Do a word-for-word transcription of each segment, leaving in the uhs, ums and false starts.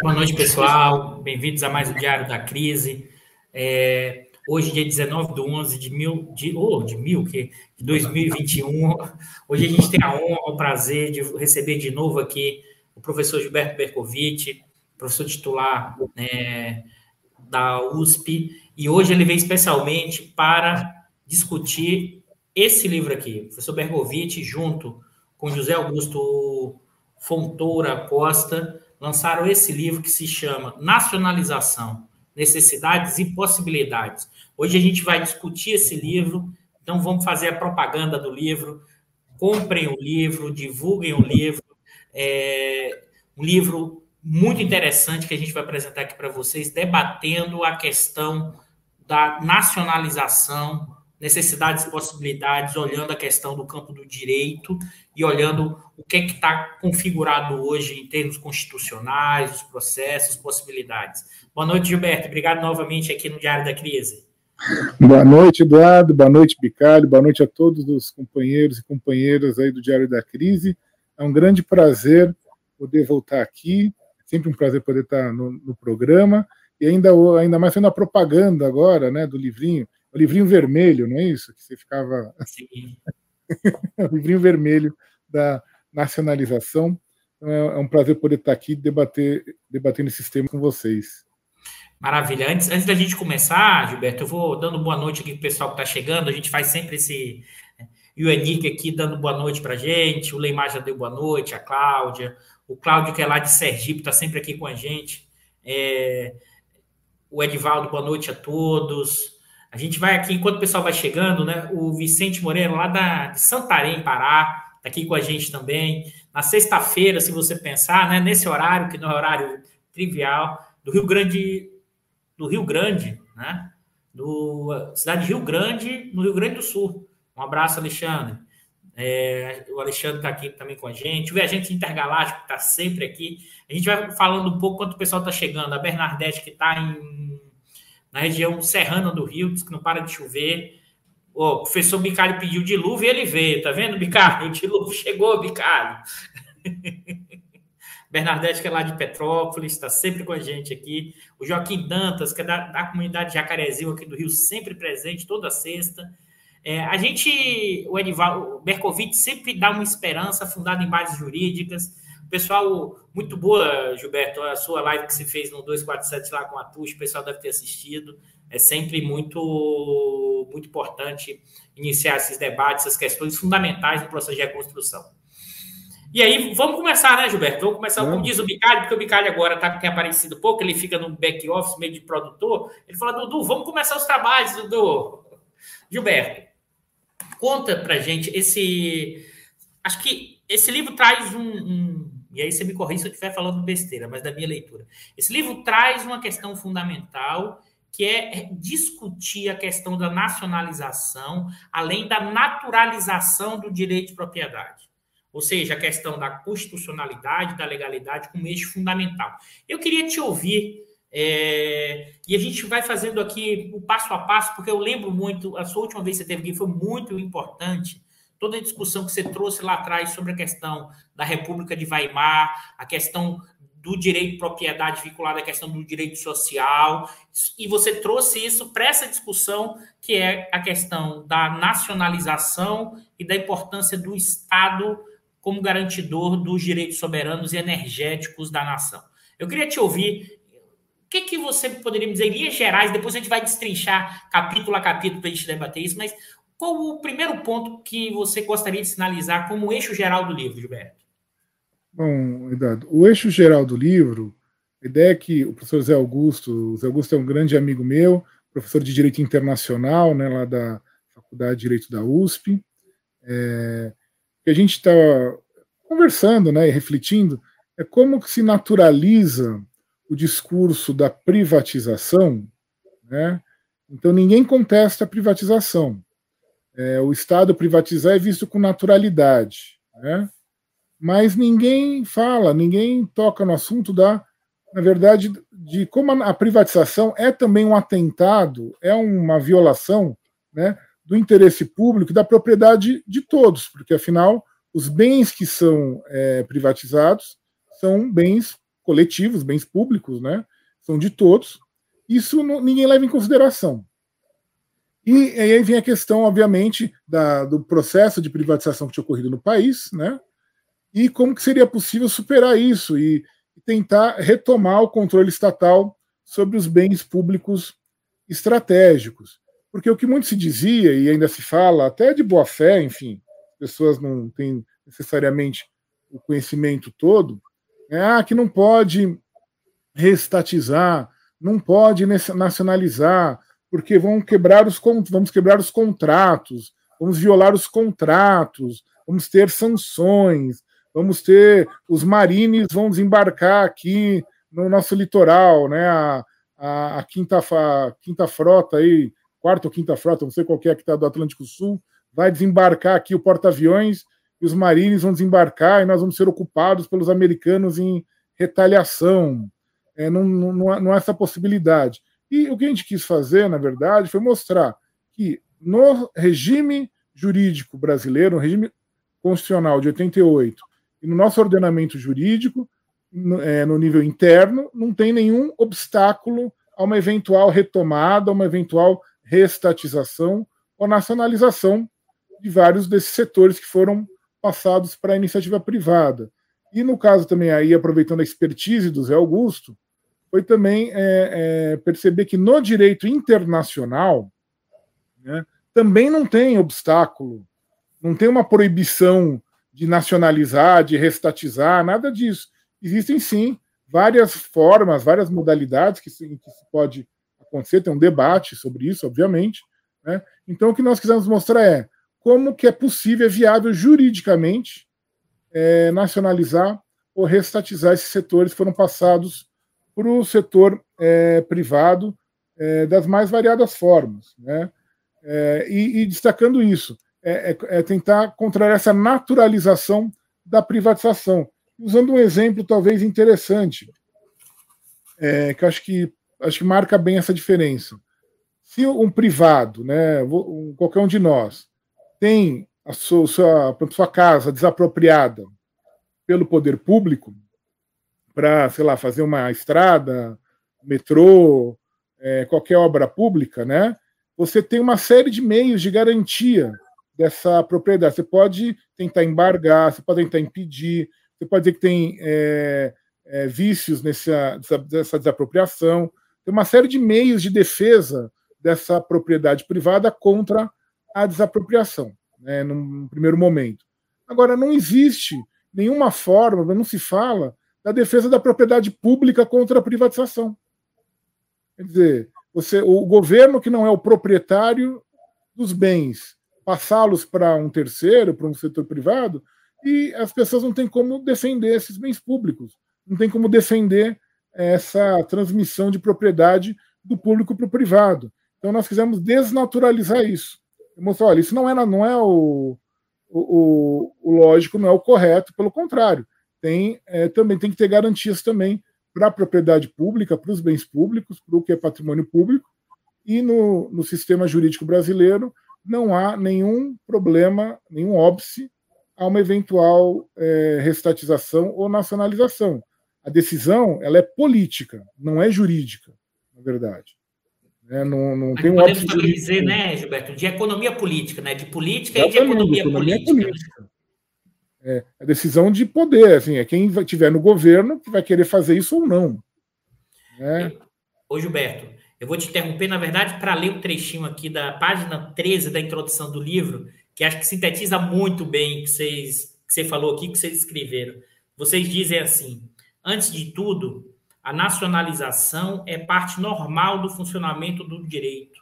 Boa noite, pessoal. Bem-vindos a mais um Diário da Crise. É, hoje, dia dezenove de onze de, mil, de, oh, de, mil, que, de dois mil e vinte e um. Hoje a gente tem a honra, o prazer de receber de novo aqui o professor Gilberto Bercovici, professor titular, né, da U S P. E hoje ele vem especialmente para discutir esse livro aqui. O professor Bercovici, junto com José Augusto Fontoura Costa, lançaram esse livro que se chama Nacionalização, Necessidades e Possibilidades. Hoje a gente vai discutir esse livro, então vamos fazer a propaganda do livro, comprem o livro, divulguem o livro, é um livro muito interessante que a gente vai apresentar aqui para vocês, debatendo a questão da nacionalização, necessidades e possibilidades, olhando a questão do campo do direito e olhando o que é que está configurado hoje em termos constitucionais, os processos, possibilidades. Boa noite, Gilberto. Obrigado novamente aqui no Diário da Crise. Boa noite, Eduardo. Boa noite, Bicalho. Boa noite a todos os companheiros e companheiras aí do Diário da Crise. É um grande prazer poder voltar aqui. Sempre um prazer poder estar no, no programa. E ainda, ainda mais sendo a propaganda agora, né, do livrinho. O livrinho vermelho, não é isso? Que você ficava... Sim. O livrinho vermelho da nacionalização. É um prazer poder estar aqui debater, debatendo esse tema com vocês. Maravilha. Antes, antes da gente começar, Gilberto, eu vou dando boa noite aqui para o pessoal que está chegando. A gente faz sempre esse... E o Henrique aqui dando boa noite para a gente. O Leimar já deu boa noite, a Cláudia. O Cláudio, que é lá de Sergipe, está sempre aqui com a gente. É... O Edivaldo, boa noite a todos. A gente vai aqui, enquanto o pessoal vai chegando, né? O Vicente Moreno, lá da, de Santarém, Pará, está aqui com a gente também. Na sexta-feira, se você pensar, né, nesse horário, que não é horário trivial, do Rio Grande, do Rio Grande, né? Do, cidade de Rio Grande, no Rio Grande do Sul. Um abraço, Alexandre. É, o Alexandre está aqui também com a gente. O Viajante Intergaláctico está sempre aqui. A gente vai falando um pouco quanto o pessoal está chegando. A Bernadette, que está em... na região serrana do Rio, diz que não para de chover. Oh, o professor Bicalho pediu dilúvio e ele veio, tá vendo, Bicalho? O dilúvio chegou, Bicalho. Bernadette, que é lá de Petrópolis, está sempre com a gente aqui. O Joaquim Dantas, que é da, da comunidade Jacarezinho aqui do Rio, sempre presente, toda sexta. É, a gente, o Edivaldo, o Bercovici sempre dá uma esperança fundada em bases jurídicas. Pessoal, muito boa, Gilberto, a sua live que você fez no dois quatro sete lá com a Tuxa, o pessoal deve ter assistido. É sempre muito, muito importante iniciar esses debates, essas questões fundamentais do processo de reconstrução. E aí, vamos começar, né, Gilberto? Vamos começar, como diz o Bicalho, porque o Bicalho agora tá, tem aparecido pouco, ele fica no back-office, meio de produtor. Ele fala, Dudu, vamos começar os trabalhos, Dudu. Gilberto, conta pra gente esse... Acho que esse livro traz um... um E aí você me corrija se eu estiver falando besteira, mas da minha leitura. Esse livro traz uma questão fundamental, que é discutir a questão da nacionalização, além da naturalização do direito de propriedade. Ou seja, a questão da constitucionalidade, da legalidade como eixo fundamental. Eu queria te ouvir, é, e a gente vai fazendo aqui o passo a passo, porque eu lembro muito, a sua última vez que você esteve aqui foi muito importante, toda a discussão que você trouxe lá atrás sobre a questão da República de Weimar, a questão do direito de propriedade vinculada à questão do direito social, e você trouxe isso para essa discussão, que é a questão da nacionalização e da importância do Estado como garantidor dos direitos soberanos e energéticos da nação. Eu queria te ouvir, o que, que você poderia me dizer, em linhas gerais, depois a gente vai destrinchar capítulo a capítulo para a gente debater isso, mas... Qual o primeiro ponto que você gostaria de sinalizar como eixo geral do livro, Gilberto? Bom, Eduardo, o eixo geral do livro, a ideia é que o professor José Augusto, o José Augusto é um grande amigo meu, professor de Direito Internacional, né, lá da Faculdade de Direito da U S P, é, que a gente está conversando, né, e refletindo, é como que se naturaliza o discurso da privatização, né? Então ninguém contesta a privatização. É, o Estado privatizar é visto com naturalidade, né? Mas ninguém fala, ninguém toca no assunto da, na verdade, de como a privatização é também um atentado, é uma violação, né, do interesse público e da propriedade de todos, porque, afinal, os bens que são é, privatizados são bens coletivos, bens públicos, né? São de todos. Isso não, ninguém leva em consideração. E, e aí vem a questão, obviamente, da, do processo de privatização que tinha ocorrido no país, né? E como que seria possível superar isso e tentar retomar o controle estatal sobre os bens públicos estratégicos. Porque o que muito se dizia, e ainda se fala, até de boa-fé, enfim, pessoas não têm necessariamente o conhecimento todo, é, ah, que não pode reestatizar, não pode nacionalizar, porque vão quebrar os, vamos quebrar os contratos, vamos violar os contratos, vamos ter sanções, vamos ter... Os marines vão desembarcar aqui no nosso litoral, né? a, a, a, quinta, a quinta frota, aí, quarta ou quinta frota, não sei qual que é, que está do Atlântico Sul, vai desembarcar aqui o porta-aviões, e os marines vão desembarcar e nós vamos ser ocupados pelos americanos em retaliação. É, não, não, não há essa possibilidade. E o que a gente quis fazer, na verdade, foi mostrar que no regime jurídico brasileiro, no regime constitucional de oitenta e oito, e no nosso ordenamento jurídico, no, é, no nível interno, não tem nenhum obstáculo a uma eventual retomada, a uma eventual reestatização ou nacionalização de vários desses setores que foram passados para a iniciativa privada. E, no caso também, aí aproveitando a expertise do Zé Augusto, foi também é, é, perceber que no direito internacional, né, também não tem obstáculo, não tem uma proibição de nacionalizar, de restatizar, nada disso. Existem, sim, várias formas, várias modalidades que, em que pode acontecer, tem um debate sobre isso, obviamente. Né? Então, o que nós quisemos mostrar é como que é possível, é viável juridicamente é, nacionalizar ou restatizar esses setores que foram passados para o setor é, privado é, das mais variadas formas. Né? É, e, e destacando isso, é, é, é tentar contrariar essa naturalização da privatização. Usando um exemplo talvez interessante, é, que eu acho que, acho que marca bem essa diferença. Se um privado, né, qualquer um de nós, tem a sua, sua, sua casa desapropriada pelo poder público, para, sei lá, fazer uma estrada, metrô, é, qualquer obra pública, né? Você tem uma série de meios de garantia dessa propriedade. Você pode tentar embargar, você pode tentar impedir, você pode dizer que tem é, é, vícios nessa, nessa desapropriação. Tem uma série de meios de defesa dessa propriedade privada contra a desapropriação, né, num primeiro momento. Agora, não existe nenhuma forma, não se fala, da defesa da propriedade pública contra a privatização. Quer dizer, você, o governo que não é o proprietário dos bens, passá-los para um terceiro, para um setor privado, e as pessoas não têm como defender esses bens públicos, não tem como defender essa transmissão de propriedade do público para o privado. Então, nós quisemos desnaturalizar isso. Mostrar, olha, isso não é, não é o, o, o lógico, não é o correto, pelo contrário. Tem, é, também tem que ter garantias também para a propriedade pública, para os bens públicos, para o que é patrimônio público, e no, no sistema jurídico brasileiro não há nenhum problema, nenhum óbice a uma eventual é, reestatização ou nacionalização. A decisão ela é política, não é jurídica, na verdade. É, não, não tem um podemos óbice também dizer, né, Gilberto, de economia política, né? De política e de economia, economia política. política. É a decisão de poder, assim, é quem estiver no governo que vai querer fazer isso ou não. É. Ô, Gilberto, eu vou te interromper, na verdade, para ler um trechinho aqui da página treze da introdução do livro, que acho que sintetiza muito bem o que vocês, que você falou aqui, que vocês escreveram. Vocês dizem assim, antes de tudo, a nacionalização é parte normal do funcionamento do direito.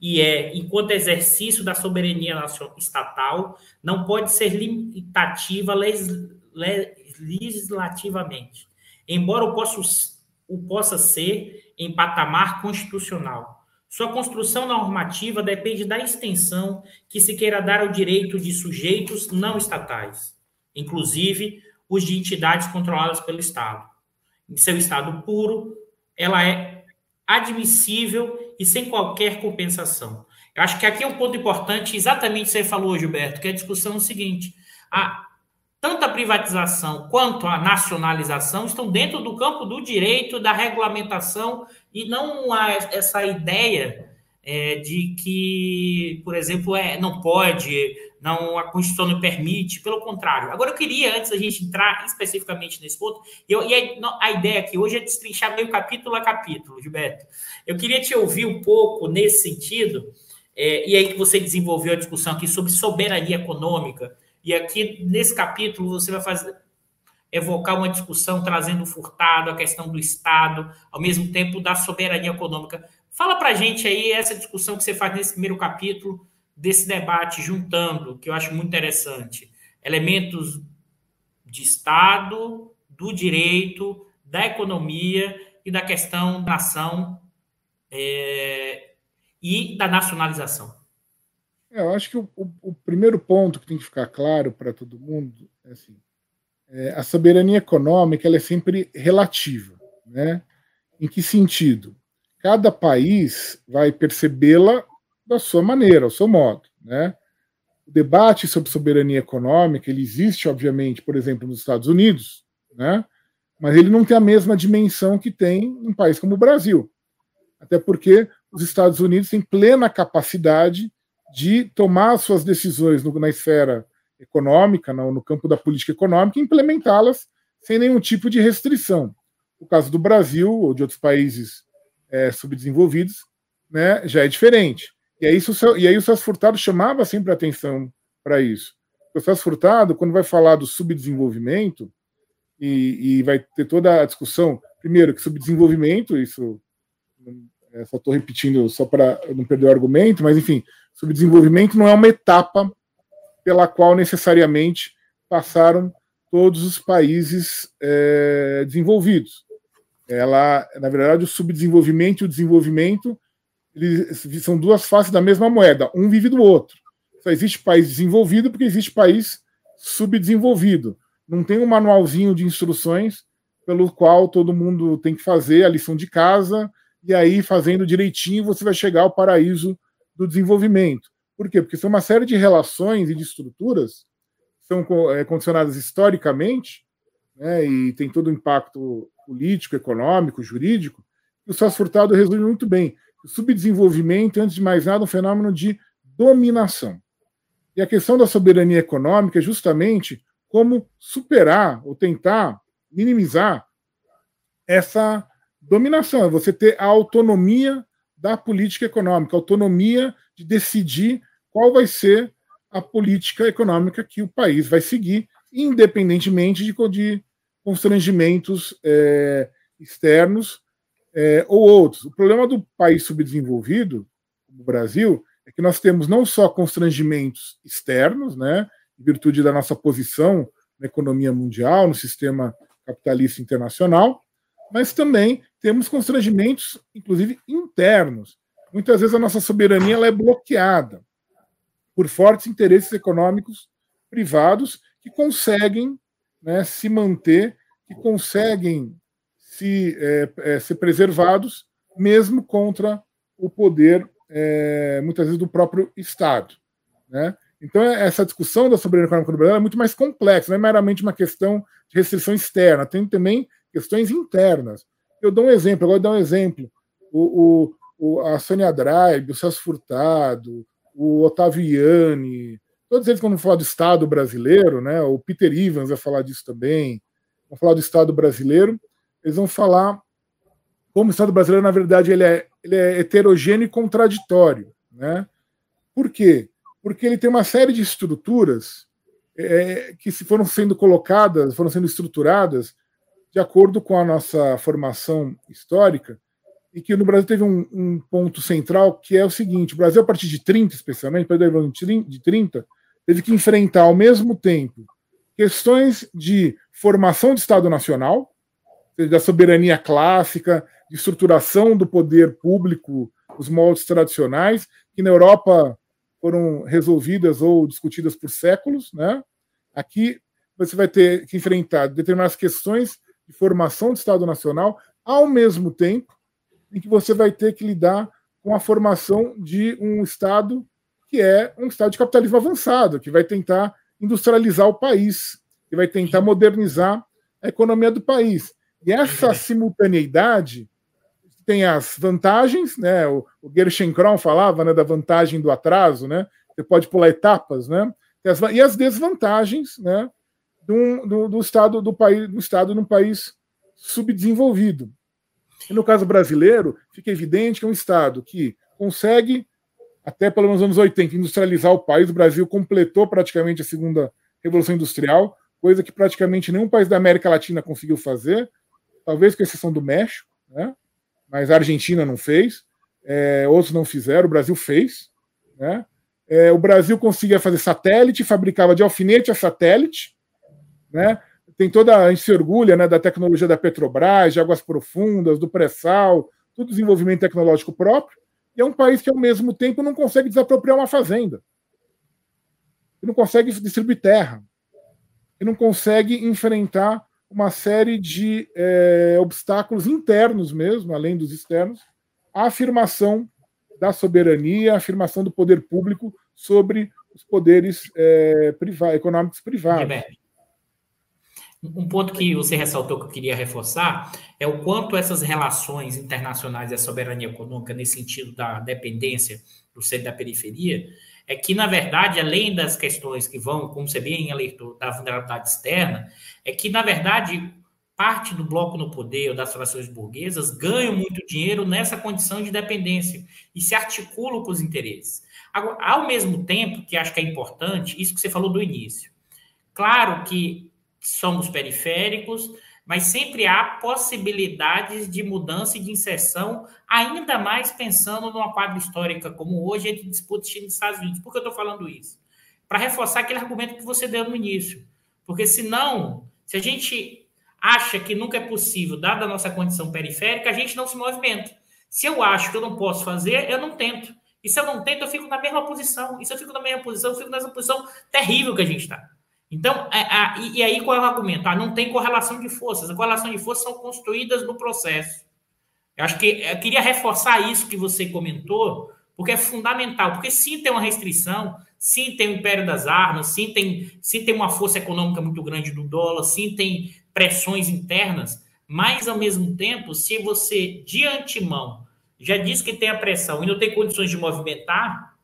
E é, enquanto exercício da soberania estatal, não pode ser limitativa legislativamente, embora o possa, o possa ser em patamar constitucional. Sua construção normativa depende da extensão que se queira dar ao direito de sujeitos não estatais, inclusive os de entidades controladas pelo Estado. Em seu estado puro, ela é admissível e sem qualquer compensação. Eu acho que aqui é um ponto importante, exatamente o que você falou, Gilberto, que é a discussão é o seguinte, a, tanto a privatização quanto a nacionalização estão dentro do campo do direito, da regulamentação, e não há essa ideia é, de que, por exemplo, é, não pode, não, a Constituição não permite, pelo contrário. Agora, eu queria, antes da gente entrar especificamente nesse ponto, eu, e a, a ideia aqui hoje é destrinchar meio capítulo a capítulo, Gilberto. Eu queria te ouvir um pouco nesse sentido, é, e aí que você desenvolveu a discussão aqui sobre soberania econômica. E aqui, nesse capítulo, você vai fazer, evocar uma discussão trazendo o Furtado, a questão do Estado, ao mesmo tempo da soberania econômica. Fala para a gente aí essa discussão que você faz nesse primeiro capítulo desse debate, juntando, que eu acho muito interessante, elementos de Estado, do direito, da economia e da questão da nação é, e da nacionalização. Eu acho que o, o, o primeiro ponto que tem que ficar claro para todo mundo é, assim, é a soberania econômica ela é sempre relativa. Né? Em que sentido? Cada país vai percebê-la da sua maneira, ao seu modo. Né? O debate sobre soberania econômica ele existe, obviamente, por exemplo, nos Estados Unidos, né? Mas ele não tem a mesma dimensão que tem em um país como o Brasil. Até porque os Estados Unidos têm plena capacidade de tomar suas decisões no, na esfera econômica, no, no campo da política econômica, e implementá-las sem nenhum tipo de restrição. O caso do Brasil ou de outros países é, subdesenvolvidos, né, já é diferente. E aí, isso, e aí o Celso Furtado chamava sempre a atenção para isso. O Celso Furtado, quando vai falar do subdesenvolvimento, e, e vai ter toda a discussão, primeiro, que subdesenvolvimento, isso é, só estou repetindo só para não perder o argumento, mas, enfim, subdesenvolvimento não é uma etapa pela qual necessariamente passaram todos os países é, desenvolvidos. Ela, na verdade, o subdesenvolvimento e o desenvolvimento eles são duas faces da mesma moeda, um vive do outro. Só existe país desenvolvido porque existe país subdesenvolvido. Não tem um manualzinho de instruções pelo qual todo mundo tem que fazer a lição de casa e aí, fazendo direitinho, você vai chegar ao paraíso do desenvolvimento. Por quê? Porque são uma série de relações e de estruturas que são condicionadas historicamente, né, e tem todo o impacto político, econômico, jurídico, e o Celso Furtado resume muito bem. O subdesenvolvimento, antes de mais nada, é um fenômeno de dominação. E a questão da soberania econômica é justamente como superar ou tentar minimizar essa dominação, é você ter a autonomia da política econômica, autonomia de decidir qual vai ser a política econômica que o país vai seguir, independentemente de, de constrangimentos é, externos é, ou outros. O problema do país subdesenvolvido, como o Brasil, é que nós temos não só constrangimentos externos, né, em virtude da nossa posição na economia mundial, no sistema capitalista internacional, mas também temos constrangimentos, inclusive, internos. Muitas vezes a nossa soberania ela é bloqueada por fortes interesses econômicos privados que conseguem, né, se manter, que conseguem se, é, é, ser preservados, mesmo contra o poder, é, muitas vezes, do próprio Estado. Né? Então, essa discussão da soberania econômica do Brasil é muito mais complexa, não é meramente uma questão de restrição externa, tem também questões internas. Eu dou um exemplo, agora eu dou um exemplo. O, o, a Sônia Drive, o Celso Furtado, o Otávio Ianni, todos eles, quando falam do Estado brasileiro, né, o Peter Evans vai falar disso também, vão falar do Estado brasileiro, eles vão falar como o Estado brasileiro, na verdade, ele é, ele é heterogêneo e contraditório. Né? Por quê? Porque ele tem uma série de estruturas é, que se foram sendo colocadas, foram sendo estruturadas de acordo com a nossa formação histórica, e que no Brasil teve um, um ponto central, que é o seguinte: o Brasil, a partir de trinta, especialmente, a partir de trinta, teve que enfrentar, ao mesmo tempo, questões de formação de Estado Nacional, da soberania clássica, de estruturação do poder público, os moldes tradicionais, que na Europa foram resolvidas ou discutidas por séculos. Né? Aqui você vai ter que enfrentar determinadas questões de formação de Estado Nacional, ao mesmo tempo em que você vai ter que lidar com a formação de um Estado que é um Estado de capitalismo avançado, que vai tentar industrializar o país, que que vai tentar modernizar a economia do país. E essa simultaneidade tem as vantagens, né? O, o Gerschenkron falava, né, da vantagem do atraso, né? Você pode pular etapas, né? E as, e as desvantagens, né, do, do, do estado do país, do estado num país subdesenvolvido. E no caso brasileiro, fica evidente que é um estado que consegue, até pelo menos nos anos oitenta, industrializar o país. O Brasil completou praticamente a segunda Revolução Industrial, coisa que praticamente nenhum país da América Latina conseguiu fazer, talvez com exceção do México, né? Mas a Argentina não fez, é, outros não fizeram, o Brasil fez, né? É, o Brasil conseguia fazer satélite, fabricava de alfinete a satélite, né? Tem toda, a gente se orgulha, né, da tecnologia da Petrobras, de águas profundas, do pré-sal, do desenvolvimento tecnológico próprio, e é um país que, ao mesmo tempo, não consegue desapropriar uma fazenda, que não consegue distribuir terra, que não consegue enfrentar uma série de é, obstáculos internos mesmo, além dos externos, à afirmação da soberania, à afirmação do poder público sobre os poderes é, priva- econômicos privados. Um ponto que você ressaltou que eu queria reforçar é o quanto essas relações internacionais e a soberania econômica, nesse sentido da dependência do centro e da periferia, é que, na verdade, além das questões que vão, como você bem alertou, da vulnerabilidade externa, é que, na verdade, parte do bloco no poder ou das relações burguesas ganham muito dinheiro nessa condição de dependência e se articulam com os interesses. Agora, ao mesmo tempo, que acho que é importante, isso que você falou do início, claro que somos periféricos, mas sempre há possibilidades de mudança e de inserção, ainda mais pensando numa quadra histórica como hoje, entre disputa China e Estados Unidos. Por que eu estou falando isso? Para reforçar aquele argumento que você deu no início. Porque, senão, se a gente acha que nunca é possível, dada a nossa condição periférica, a gente não se movimenta. Se eu acho que eu não posso fazer, eu não tento. E se eu não tento, eu fico na mesma posição. E se eu fico na mesma posição, eu fico nessa posição terrível que a gente está. Então, a, a, e aí qual é o argumento? Ah, não tem correlação de forças. As correlações de forças são construídas no processo. Eu acho que eu queria reforçar isso que você comentou, porque é fundamental. Porque sim, tem uma restrição, sim, tem o império das armas, sim, tem, sim, tem uma força econômica muito grande do dólar, sim, tem pressões internas, mas, ao mesmo tempo, se você, de antemão, já diz que tem a pressão e não tem condições de movimentar,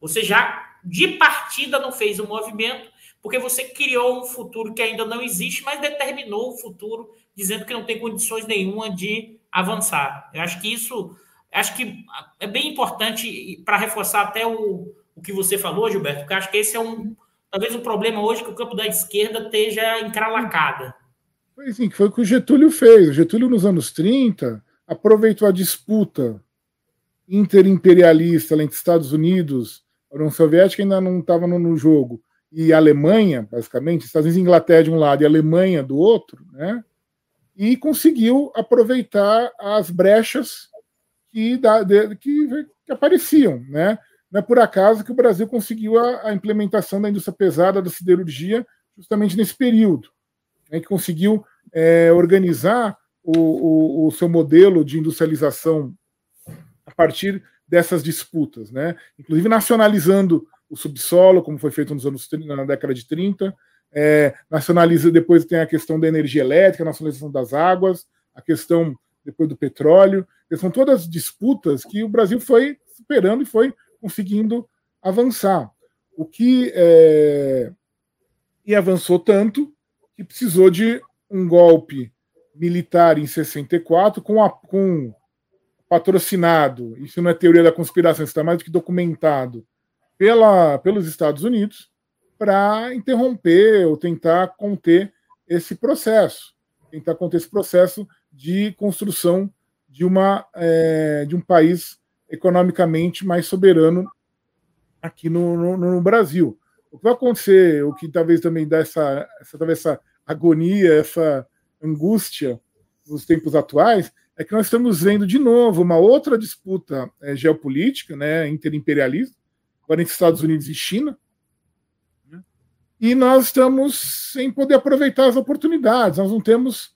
você já, de partida, não fez o movimento, porque você criou um futuro que ainda não existe, mas determinou o futuro, dizendo que não tem condições nenhuma de avançar. Eu acho que isso acho que é bem importante para reforçar até o, o que você falou, Gilberto, porque acho que esse é um talvez um problema hoje que o campo da esquerda esteja encralacada. Sim, foi o que o Getúlio fez. O Getúlio, nos anos trinta, aproveitou a disputa interimperialista entre Estados Unidos, a União Soviética ainda não estava no jogo, e a Alemanha, basicamente, Estados Unidos e Inglaterra de um lado e a Alemanha do outro, né? E conseguiu aproveitar as brechas que, da, de, que, que apareciam, né? Não é por acaso que o Brasil conseguiu a, a implementação da indústria pesada, da siderurgia, justamente nesse período, né? Que conseguiu é, organizar o, o, o seu modelo de industrialização a partir dessas disputas, né? Inclusive nacionalizando o subsolo, como foi feito nos anos na década de trinta, é, nacionaliza, depois tem a questão da energia elétrica, a nacionalização das águas, a questão depois do petróleo. São todas disputas que o Brasil foi superando e foi conseguindo avançar. O que é, e avançou tanto que precisou de um golpe militar em sessenta e quatro, com, a, com patrocinado, isso não é teoria da conspiração, isso está mais do que documentado, Pela, pelos Estados Unidos, para interromper ou tentar conter esse processo, tentar conter esse processo de construção de, uma, é, de um país economicamente mais soberano aqui no, no, no Brasil. O que vai acontecer, o que talvez também dá essa, essa, talvez essa agonia, essa angústia nos tempos atuais, é que nós estamos vendo de novo uma outra disputa é, geopolítica, né, interimperialista, agora entre Estados Unidos e China, e nós estamos sem poder aproveitar as oportunidades. Nós não temos,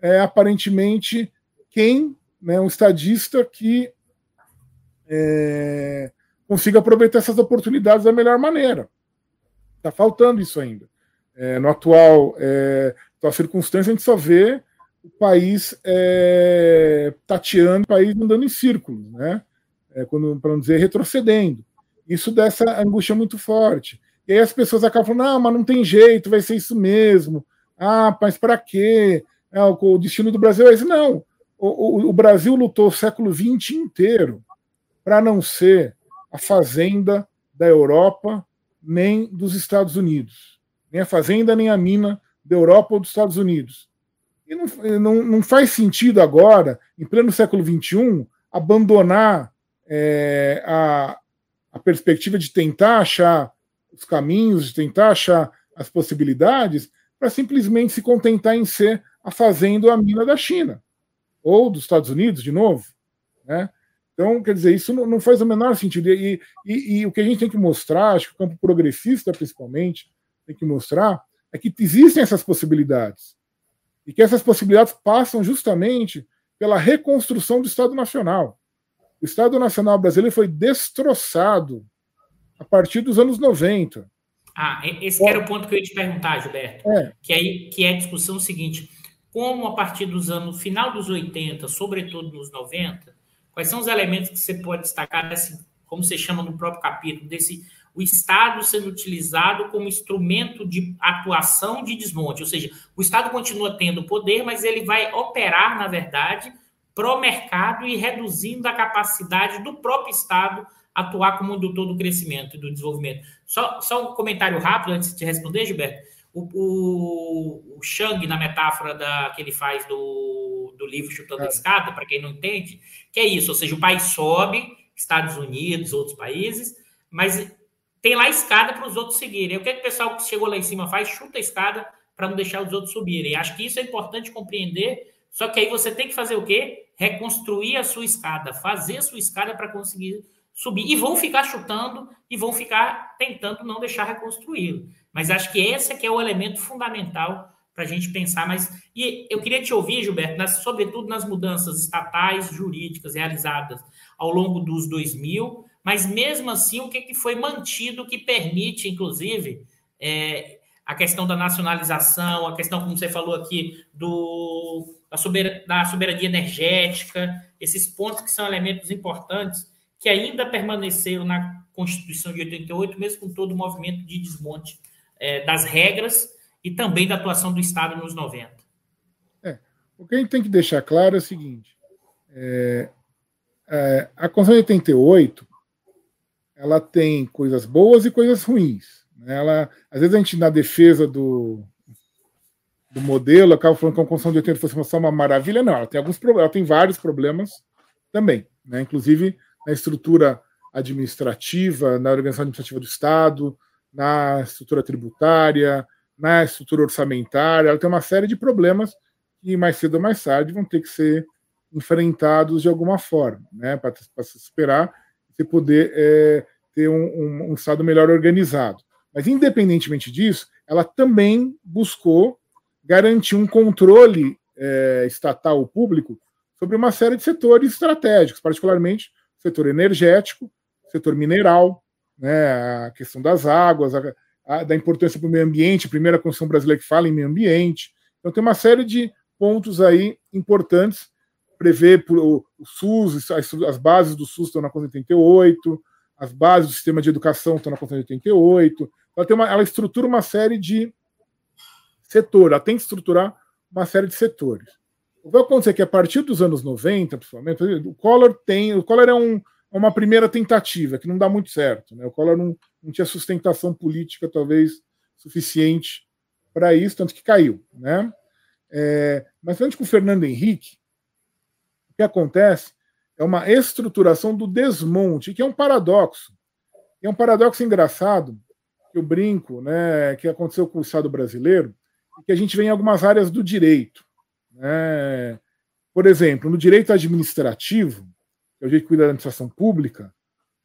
é, aparentemente, quem, né, um estadista que é, consiga aproveitar essas oportunidades da melhor maneira. Está faltando isso ainda. É, no atual, é, atual circunstância, a gente só vê o país é, tateando, o país andando em círculos, né? É, para não dizer retrocedendo. Isso dá essa angústia muito forte. E aí as pessoas acabam falando, não, mas não tem jeito, vai ser isso mesmo. Ah, mas para quê? É, o, o destino do Brasil é esse. Não, o, o, o Brasil lutou o século vinte inteiro para não ser a fazenda da Europa nem dos Estados Unidos. Nem a fazenda, nem a mina da Europa ou dos Estados Unidos. E não, não, não faz sentido agora, em pleno século vinte e um, abandonar é, a, a perspectiva de tentar achar os caminhos, de tentar achar as possibilidades, para simplesmente se contentar em ser a fazenda ou a mina da China, ou dos Estados Unidos, de novo. Né? Então, quer dizer, isso não, não faz o menor sentido. E, e, e o que a gente tem que mostrar, acho que o campo progressista, principalmente, tem que mostrar, é que existem essas possibilidades. E que essas possibilidades passam justamente pela reconstrução do Estado Nacional. O Estado Nacional brasileiro foi destroçado a partir dos anos noventa. Ah, esse era o ponto que eu ia te perguntar, Gilberto. É. Que, aí, que é a discussão seguinte. Como a partir dos anos, final dos oitenta, sobretudo nos noventa, quais são os elementos que você pode destacar, desse, como você chama no próprio capítulo, desse... o Estado sendo utilizado como instrumento de atuação de desmonte, ou seja, o Estado continua tendo poder, mas ele vai operar, na verdade, pro mercado e reduzindo a capacidade do próprio Estado atuar como indutor do crescimento e do desenvolvimento. Só, só um comentário rápido antes de te responder, Gilberto. O, o, o Chang, na metáfora da, que ele faz do, do livro Chutando a Escada, para quem não entende, que é isso, ou seja, o país sobe, Estados Unidos, outros países, mas... tem lá escada para os outros seguirem. O que é que o pessoal que chegou lá em cima faz? Chuta a escada para não deixar os outros subirem. Acho que isso é importante compreender, só que aí você tem que fazer o quê? Reconstruir a sua escada, fazer a sua escada para conseguir subir. E vão ficar chutando e vão ficar tentando não deixar reconstruí-lo. Mas acho que esse aqui é o elemento fundamental para a gente pensar. Mas, e eu queria te ouvir, Gilberto, nas, sobretudo nas mudanças estatais, jurídicas, realizadas ao longo dos dois mil, mas, mesmo assim, o que foi mantido que permite, inclusive, é, a questão da nacionalização, a questão, como você falou aqui, do, da, soberania, da soberania energética, esses pontos que são elementos importantes que ainda permaneceram na Constituição de oitenta e oito, mesmo com todo o movimento de desmonte é, das regras e também da atuação do Estado nos noventa. É, o que a gente tem que deixar claro é o seguinte. É, é, a Constituição de oitenta e oito... ela tem coisas boas e coisas ruins. Ela, às vezes a gente, na defesa do, do modelo, acaba falando que a Constituição de oitenta fosse só uma maravilha. Não, ela tem alguns problemas, ela tem vários problemas também, né? Inclusive na estrutura administrativa, na organização administrativa do Estado, na estrutura tributária, na estrutura orçamentária. Ela tem uma série de problemas que, mais cedo ou mais tarde, vão ter que ser enfrentados de alguma forma, né? Para se superar, poder é, ter um, um, um Estado melhor organizado. Mas, independentemente disso, ela também buscou garantir um controle é, estatal ou público sobre uma série de setores estratégicos, particularmente o setor energético, o setor mineral, né, a questão das águas, a, a, da importância para o meio ambiente, a primeira Constituição brasileira que fala em meio ambiente. Então, tem uma série de pontos aí importantes. Prever o SUS, as bases do SUS estão na Constituição de oitenta e oito, as bases do sistema de educação estão na Constituição de oitenta e oito. Ela, tem uma, ela estrutura uma série de setores, ela tem que estruturar uma série de setores. O que vai acontecer é que, a partir dos anos noventa, principalmente, o Collor tem. O Collor é um, uma primeira tentativa, que não dá muito certo. Né? O Collor não, não tinha sustentação política, talvez, suficiente para isso, tanto que caiu. Né? É, mas antes, com o Fernando Henrique, o que acontece é uma estruturação do desmonte, que é um paradoxo. É um paradoxo engraçado, que eu brinco, né, que aconteceu com o Estado brasileiro, que a gente vê em algumas áreas do direito. Né? Por exemplo, no direito administrativo, que é o jeito que cuida da administração pública,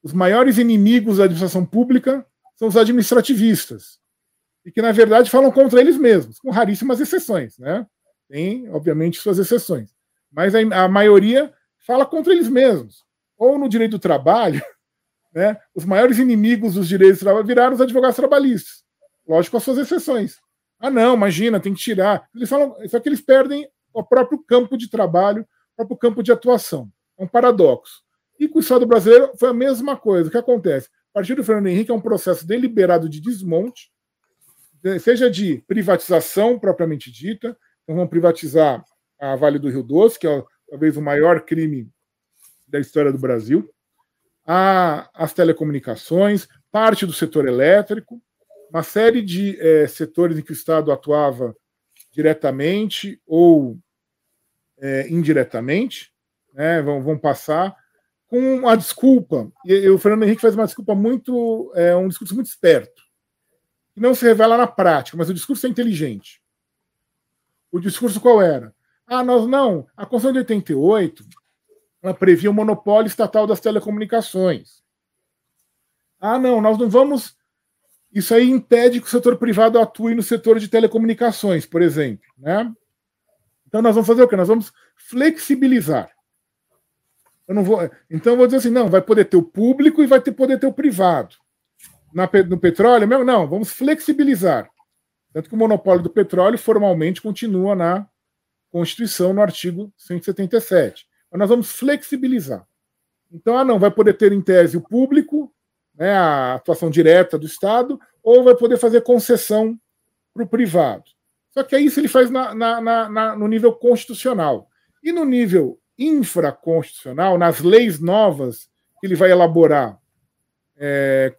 os maiores inimigos da administração pública são os administrativistas, e que, na verdade, falam contra eles mesmos, com raríssimas exceções. Né? Tem, obviamente, suas exceções. Mas a maioria fala contra eles mesmos. Ou no direito do trabalho, né, os maiores inimigos dos direitos do trabalho viraram os advogados trabalhistas. Lógico, com as suas exceções. Ah, não, imagina, tem que tirar. Eles falam, só que eles perdem o próprio campo de trabalho, o próprio campo de atuação. É um paradoxo. E com o Estado brasileiro foi a mesma coisa. O que acontece? A partir do Fernando Henrique é um processo deliberado de desmonte, seja de privatização propriamente dita. Então vão privatizar a Vale do Rio Doce, que é talvez o maior crime da história do Brasil, a, as telecomunicações, parte do setor elétrico, uma série de é, setores em que o Estado atuava diretamente ou é, indiretamente, né, vão, vão passar com a desculpa, e, e o Fernando Henrique faz uma desculpa muito, é, um discurso muito esperto, que não se revela na prática, mas o discurso é inteligente. O discurso qual era? Ah, nós não, a Constituição de oitenta e oito ela previa o monopólio estatal das telecomunicações. Ah, não, nós não vamos... Isso aí impede que o setor privado atue no setor de telecomunicações, por exemplo, né? Então nós vamos fazer o quê? Nós vamos flexibilizar. Eu não vou... Então eu vou dizer assim, não, vai poder ter o público e vai ter, poder ter o privado. Na, no petróleo, mesmo, não, vamos flexibilizar. Tanto que o monopólio do petróleo formalmente continua na Constituição, no artigo cento e setenta e sete. Mas nós vamos flexibilizar. Então, ah, não, vai poder ter em tese o público, né, a atuação direta do Estado, ou vai poder fazer concessão para o privado. Só que isso ele faz na, na, na, na, no nível constitucional. E no nível infraconstitucional, nas leis novas que ele vai elaborar é,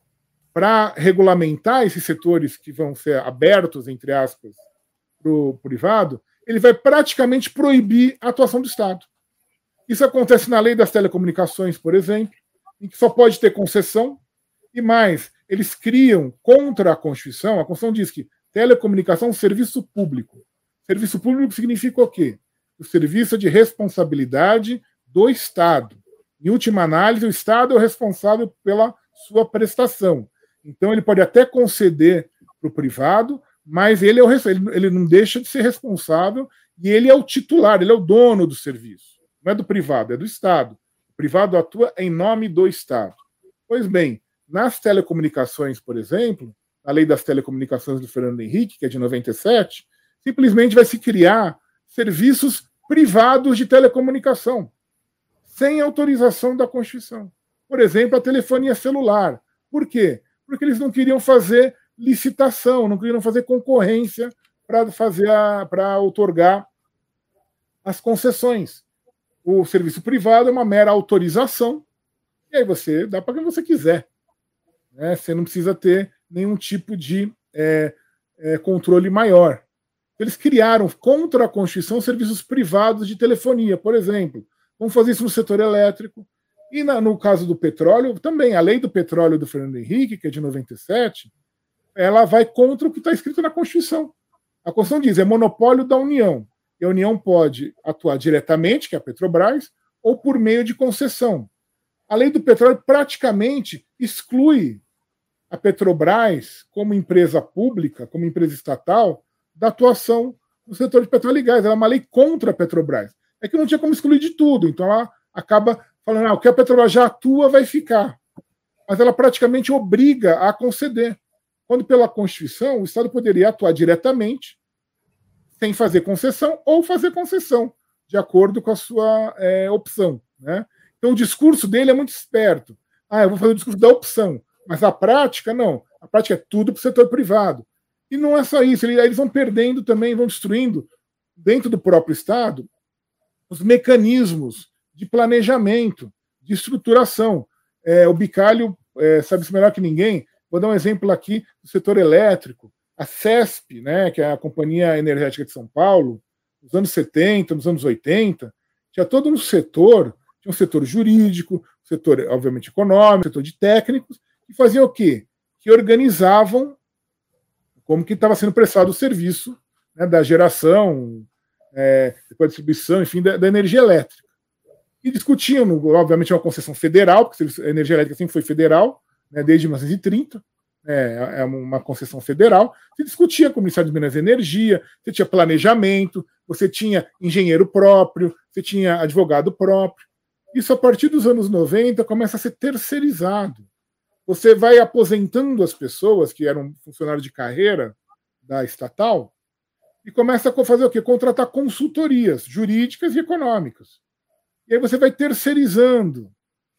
para regulamentar esses setores que vão ser abertos, entre aspas, para o privado, ele vai praticamente proibir a atuação do Estado. Isso acontece na lei das telecomunicações, por exemplo, em que só pode ter concessão. E mais, eles criam contra a Constituição, a Constituição diz que telecomunicação é um serviço público. Serviço público significa o quê? O serviço é de responsabilidade do Estado. Em última análise, o Estado é o responsável pela sua prestação. Então, ele pode até conceder para o privado, mas ele, é o, ele não deixa de ser responsável e ele é o titular, ele é o dono do serviço. Não é do privado, é do Estado. O privado atua em nome do Estado. Pois bem, nas telecomunicações, por exemplo, a lei das telecomunicações do Fernando Henrique, que é de noventa e sete, simplesmente vai se criar serviços privados de telecomunicação, sem autorização da Constituição. Por exemplo, a telefonia celular. Por quê? Porque eles não queriam fazer licitação, não queriam fazer concorrência para fazer a, para outorgar as concessões. O serviço privado é uma mera autorização, e aí você dá para quem você quiser. É, você não precisa ter nenhum tipo de é, é, controle maior. Eles criaram, contra a Constituição, serviços privados de telefonia, por exemplo. Vamos fazer isso no setor elétrico. E na, no caso do petróleo, também a lei do petróleo do Fernando Henrique, que é de noventa e sete, ela vai contra o que está escrito na Constituição. A Constituição diz, é monopólio da União. E a União pode atuar diretamente, que é a Petrobras, ou por meio de concessão. A lei do petróleo praticamente exclui a Petrobras como empresa pública, como empresa estatal, da atuação no setor de petróleo e gás. Ela é uma lei contra a Petrobras. É que não tinha como excluir de tudo. Então, ela acaba falando, ah, o que a Petrobras já atua vai ficar. Mas ela praticamente obriga a conceder. Quando, pela Constituição, o Estado poderia atuar diretamente, sem fazer concessão, ou fazer concessão, de acordo com a sua é, opção. Né? Então, o discurso dele é muito esperto. Ah, eu vou fazer o discurso da opção. Mas a prática, não. A prática é tudo para o setor privado. E não é só isso. Eles vão perdendo também, vão destruindo, dentro do próprio Estado, os mecanismos de planejamento, de estruturação. É, o Bicalho é, sabe isso melhor que ninguém. Vou dar um exemplo aqui do setor elétrico. A C E S P, né, que é a Companhia Energética de São Paulo, nos anos setenta, nos anos oitenta, tinha todo um setor, tinha um setor jurídico, setor, obviamente, econômico, setor de técnicos, que faziam o quê? Que organizavam como que estava sendo prestado o serviço, né, da geração, é, depois da distribuição, enfim, da, da energia elétrica. E discutiam, obviamente, uma concessão federal, porque a energia elétrica sempre foi federal, né, desde mil novecentos e trinta, né, é uma concessão federal. Se discutia com o Ministério de Minas e Energia, você tinha planejamento, você tinha engenheiro próprio, você tinha advogado próprio. Isso, a partir dos anos noventa, começa a ser terceirizado. Você vai aposentando as pessoas que eram funcionários de carreira da estatal e começa a fazer o quê? Contratar consultorias jurídicas e econômicas. E aí você vai terceirizando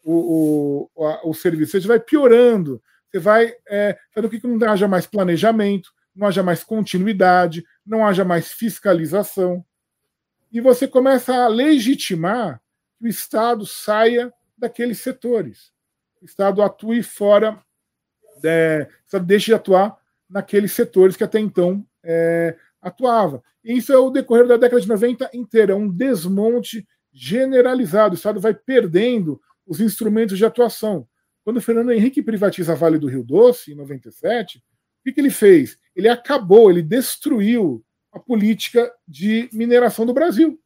o, o, a, o serviço, você vai piorando, você vai é, fazendo com que não haja mais planejamento, não haja mais continuidade, não haja mais fiscalização. E você começa a legitimar que o Estado saia daqueles setores. O Estado atue fora, é, o Estado deixe de atuar naqueles setores que até então é, atuava. E isso é o decorrer da década de noventa inteira, um desmonte generalizado. O Estado vai perdendo os instrumentos de atuação. Quando o Fernando Henrique privatiza a Vale do Rio Doce, em noventa e sete, o que ele fez? Ele acabou, ele destruiu a política de mineração do Brasil.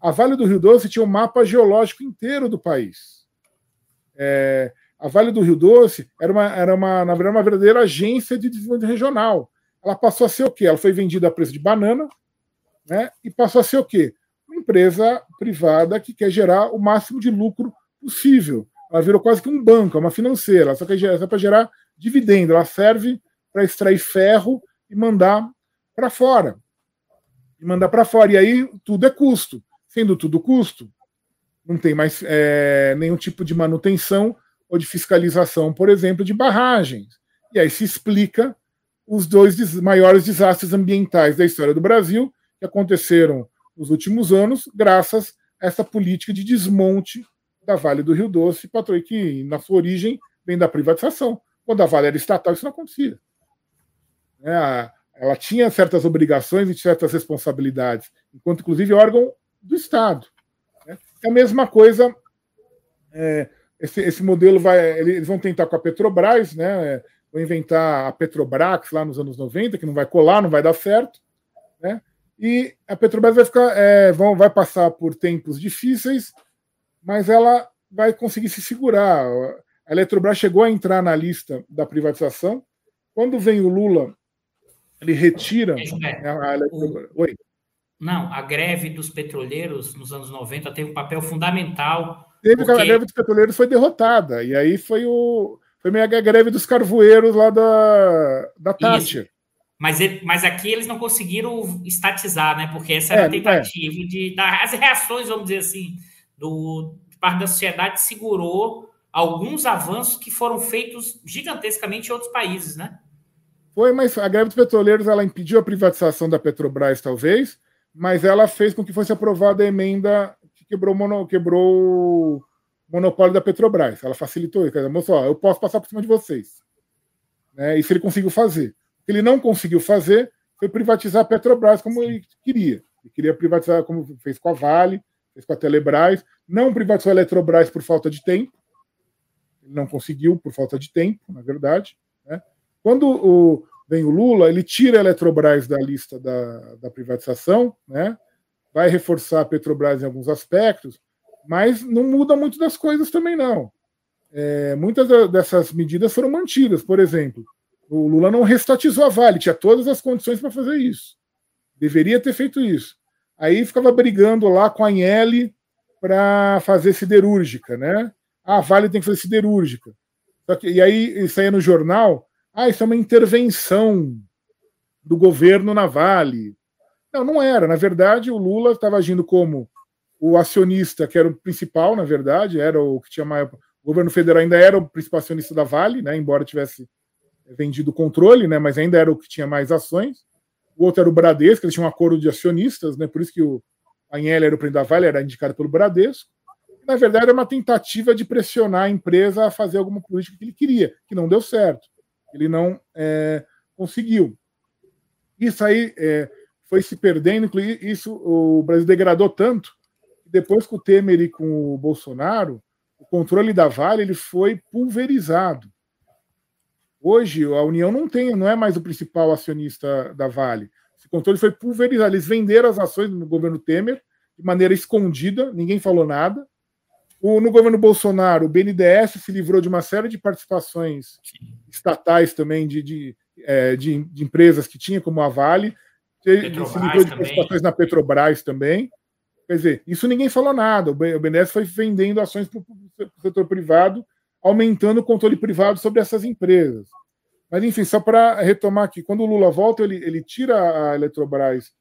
A Vale do Rio Doce tinha um mapa geológico inteiro do país. É, a Vale do Rio Doce era uma, era, uma, na verdade, uma verdadeira agência de desenvolvimento regional. Ela passou a ser o quê? Ela foi vendida a preço de banana, né, e passou a ser o quê? Uma empresa privada que quer gerar o máximo de lucro possível. Ela virou quase que um banco, uma financeira, só que só para gerar dividendo. Ela serve para extrair ferro e mandar para fora. E mandar para fora. E aí tudo é custo. Sendo tudo custo, não tem mais é, nenhum tipo de manutenção ou de fiscalização, por exemplo, de barragens. E aí se explica os dois des- maiores desastres ambientais da história do Brasil que aconteceram nos últimos anos, graças a essa política de desmonte da Vale do Rio Doce, que na sua origem vem da privatização. Quando a Vale era estatal, isso não acontecia. É, ela tinha certas obrigações e certas responsabilidades, enquanto, inclusive, órgão do Estado. Né? É a mesma coisa, é, esse, esse modelo vai... Eles vão tentar com a Petrobras, né? Vão inventar a Petrobras lá nos anos noventa, que não vai colar, não vai dar certo. Né? E a Petrobras vai, ficar, é, vão, vai passar por tempos difíceis, mas ela vai conseguir se segurar. A Eletrobras chegou a entrar na lista da privatização. Quando vem o Lula, ele retira... É, a Eletrobras. O... Oi. Não, a greve dos petroleiros nos anos noventa teve um papel fundamental. Teve porque... A greve dos petroleiros foi derrotada. E aí foi, o... foi meio a greve dos carvoeiros lá da, da Tátia. Mas, ele... Mas aqui eles não conseguiram estatizar, né? Porque essa era é, a tentativa é. de dar as reações, vamos dizer assim, do parte da sociedade segurou alguns avanços que foram feitos gigantescamente em outros países, né? Foi, mas a greve dos petroleiros ela impediu a privatização da Petrobras, talvez, mas ela fez com que fosse aprovada a emenda que quebrou o, mono, quebrou o monopólio da Petrobras. Ela facilitou isso. Quer dizer, moço, ó, eu posso passar por cima de vocês. Né? Isso ele conseguiu fazer. O que ele não conseguiu fazer foi privatizar a Petrobras como ele queria. Ele queria privatizar como fez com a Vale, fez com a Telebrás. Não privatizou a Eletrobras por falta de tempo. Ele não conseguiu por falta de tempo, na verdade, né? Quando o, vem o Lula, ele tira a Eletrobras da lista da, da privatização, né? Vai reforçar a Petrobras em alguns aspectos, mas não muda muito das coisas também, não. É, muitas dessas medidas foram mantidas. Por exemplo, o Lula não restatizou a Vale, tinha todas as condições para fazer isso. Deveria ter feito isso. Aí ficava brigando lá com a Anheli para fazer siderúrgica, né? Ah, a Vale tem que fazer siderúrgica. Só que, e aí isso aí no jornal... Ah, isso é uma intervenção do governo na Vale. Não, não era. Na verdade, o Lula estava agindo como o acionista, que era o principal, na verdade, era o que tinha maior. O governo federal ainda era o principal acionista da Vale, né? Embora tivesse vendido o controle, né? Mas ainda era o que tinha mais ações. O outro era o Bradesco, eles tinham um acordo de acionistas, né? Por isso que o Anheli era o presidente da Vale, era indicado pelo Bradesco. Na verdade, era uma tentativa de pressionar a empresa a fazer alguma política que ele queria, que não deu certo. Ele não é, conseguiu. Isso aí é, foi se perdendo, inclusive isso o Brasil degradou tanto, que depois com o Temer e com o Bolsonaro, o controle da Vale ele foi pulverizado. Hoje a União não tem, não é mais o principal acionista da Vale. Esse controle foi pulverizado. Eles venderam as ações no governo Temer de maneira escondida, ninguém falou nada. O, no governo Bolsonaro, o B N D E S se livrou de uma série de participações estatais também de, de, é, de, de empresas que tinha, como a Vale. Petrobras se livrou de também. Participações na Petrobras também. Quer dizer, isso ninguém falou nada. O B N D E S foi vendendo ações para o setor privado, aumentando o controle privado sobre essas empresas. Mas, enfim, só para retomar aqui, quando o Lula volta, ele, ele tira a Eletrobras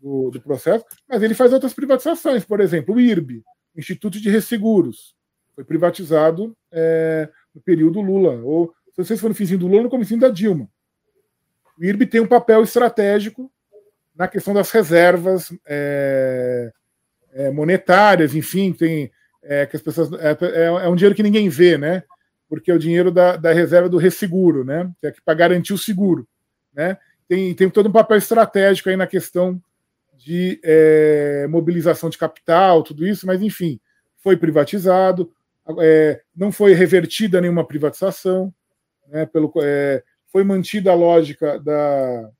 do, do processo, mas ele faz outras privatizações. Por exemplo, o I R B, Instituto de Resseguros, foi privatizado é, no período Lula, ou se vocês foram no finzinho do Lula, no comecinho da Dilma. O I R B tem um papel estratégico na questão das reservas é, é, monetárias, enfim, tem é, que as pessoas é, é um dinheiro que ninguém vê, né? Porque é o dinheiro da, da reserva do resseguro, né? Que é para garantir o seguro, né? Tem, tem todo um papel estratégico aí na questão de é, mobilização de capital, tudo isso, mas enfim, foi privatizado, é, não foi revertida nenhuma privatização, né? Pelo, é, foi mantida a lógica da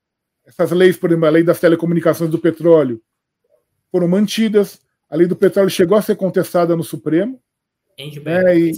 essas leis, por exemplo, a lei das telecomunicações do petróleo, foram mantidas. A lei do petróleo chegou a ser contestada no Supremo. Hein, Gilberto? É, e,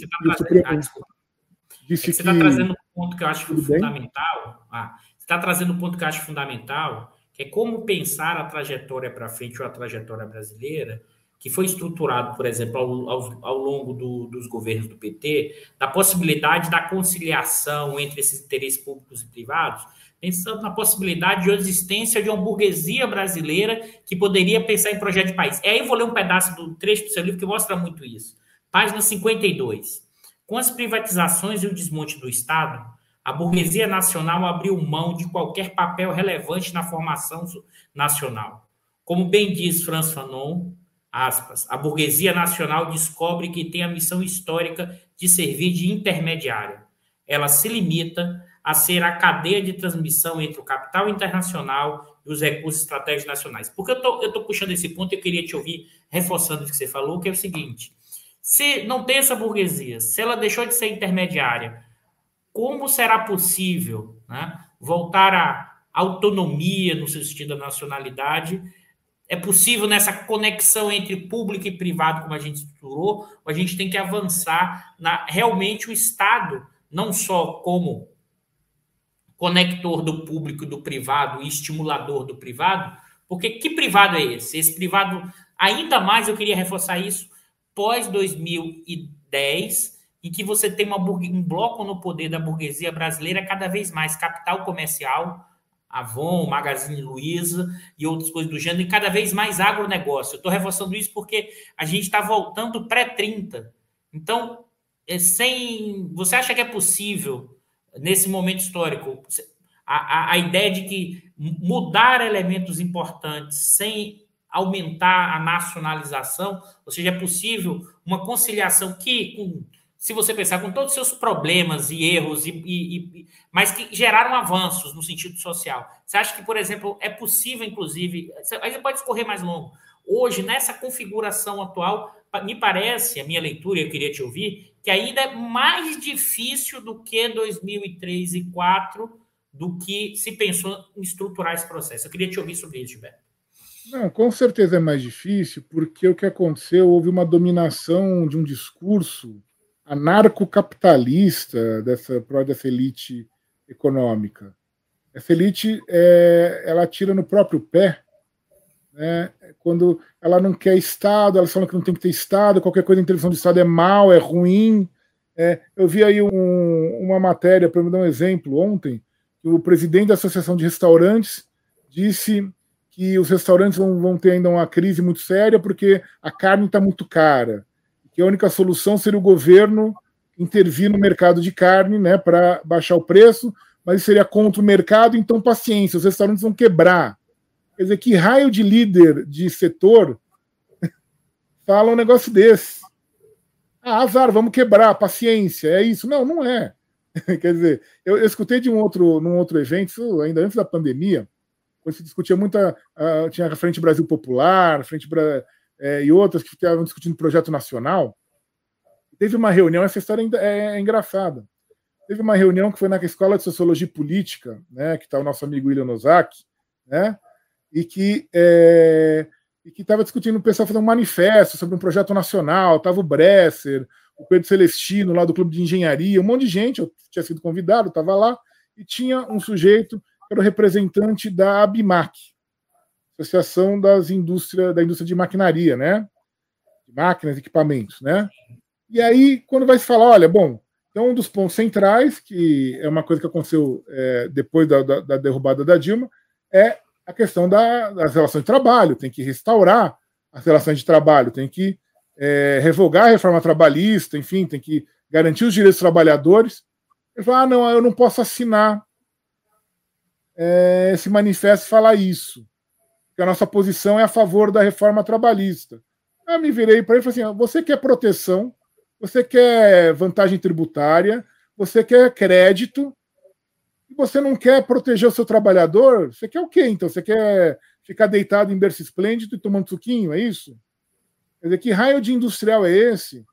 você está trazendo, ah, é que que... tá trazendo um ponto que eu acho tudo fundamental. Ah, você está trazendo um ponto que eu acho fundamental, que é como pensar a trajetória para frente ou a trajetória brasileira, que foi estruturado, por exemplo, ao, ao, ao longo do, dos governos do P T, da possibilidade da conciliação entre esses interesses públicos e privados, pensando na possibilidade de existência de uma burguesia brasileira que poderia pensar em projeto de país. E aí eu vou ler um pedaço do trecho do seu livro que mostra muito isso. Página cinquenta e dois. Com as privatizações e o desmonte do Estado, a burguesia nacional abriu mão de qualquer papel relevante na formação nacional. Como bem diz Franz Fanon, aspas, a burguesia nacional descobre que tem a missão histórica de servir de intermediária. Ela se limita a ser a cadeia de transmissão entre o capital internacional e os recursos estratégicos nacionais. Porque eu estou puxando esse ponto e eu queria te ouvir reforçando o que você falou, que é o seguinte, se não tem essa burguesia, se ela deixou de ser intermediária, como será possível, né, voltar à autonomia no sentido da nacionalidade? É possível nessa conexão entre público e privado, como a gente estruturou, a gente tem que avançar na realmente o Estado, não só como conector do público e do privado, e estimulador do privado, porque que privado é esse? Esse privado, ainda mais eu queria reforçar isso, pós dois mil e dez, em que você tem uma, um bloco no poder da burguesia brasileira cada vez mais, capital comercial, Avon, Magazine Luiza e outras coisas do gênero, e cada vez mais agronegócio. Eu estou reforçando isso porque a gente está voltando pré-trinta. Então, sem... você acha que é possível, nesse momento histórico, a, a, a ideia de que mudar elementos importantes sem aumentar a nacionalização, ou seja, é possível uma conciliação que... com se você pensar com todos os seus problemas e erros, e, e, e, mas que geraram avanços no sentido social. Você acha que, por exemplo, é possível, inclusive... Aí você pode escorrer mais longo. Hoje, nessa configuração atual, me parece, a minha leitura, eu queria te ouvir, que ainda é mais difícil do que dois mil e três e dois mil e quatro, do que se pensou em estruturar esse processo. Eu queria te ouvir sobre isso, Gilberto. Não, com certeza é mais difícil, porque o que aconteceu, houve uma dominação de um discurso anarcocapitalista dessa, dessa elite econômica. Essa elite é, ela atira no próprio pé, né? Quando ela não quer Estado, ela fala que não tem que ter Estado, qualquer coisa em intervenção de Estado é mal, é ruim. É, eu vi aí um, uma matéria, para me dar um exemplo, ontem, que o presidente da Associação de Restaurantes disse que os restaurantes vão, vão ter ainda uma crise muito séria porque a carne está muito cara. Que a única solução seria o governo intervir no mercado de carne, né, para baixar o preço, mas seria contra o mercado, então paciência, os restaurantes vão quebrar. Quer dizer, que raio de líder de setor fala um negócio desse? Ah, azar, vamos quebrar, paciência, é isso. Não, não é. Quer dizer, eu, eu escutei de um outro, num outro evento, ainda antes da pandemia, quando se discutia muito, a, a, tinha a Frente Brasil Popular, Frente Brasil... É, e outras que estavam discutindo projeto nacional, teve uma reunião, essa história é, é engraçada, teve uma reunião que foi na Escola de Sociologia Política, né, que está o nosso amigo William Nozaki, né, e que é, estava discutindo, o pessoal fazendo um manifesto sobre um projeto nacional, estava o Bresser, o Pedro Celestino, lá do Clube de Engenharia, um monte de gente, eu tinha sido convidado, estava lá, e tinha um sujeito que era o representante da ABIMAQ, Associação das indústria, da indústria de maquinaria, né? De máquinas, equipamentos, né? E aí, quando vai se falar, olha, bom, Então, um dos pontos centrais, que é uma coisa que aconteceu é, depois da, da, da derrubada da Dilma, é a questão da, das relações de trabalho. Tem que restaurar as relações de trabalho, tem que é, revogar a reforma trabalhista, enfim, tem que garantir os direitos dos trabalhadores. Ele falou, ah, não, eu não posso assinar é, esse manifesto e falar isso, porque a nossa posição é a favor da reforma trabalhista. Eu me virei para ele e falei assim, você quer proteção, você quer vantagem tributária, você quer crédito, e você não quer proteger o seu trabalhador? Você quer o quê, então? Você quer ficar deitado em berço esplêndido e tomando suquinho, é isso? Quer dizer, que raio de industrial é esse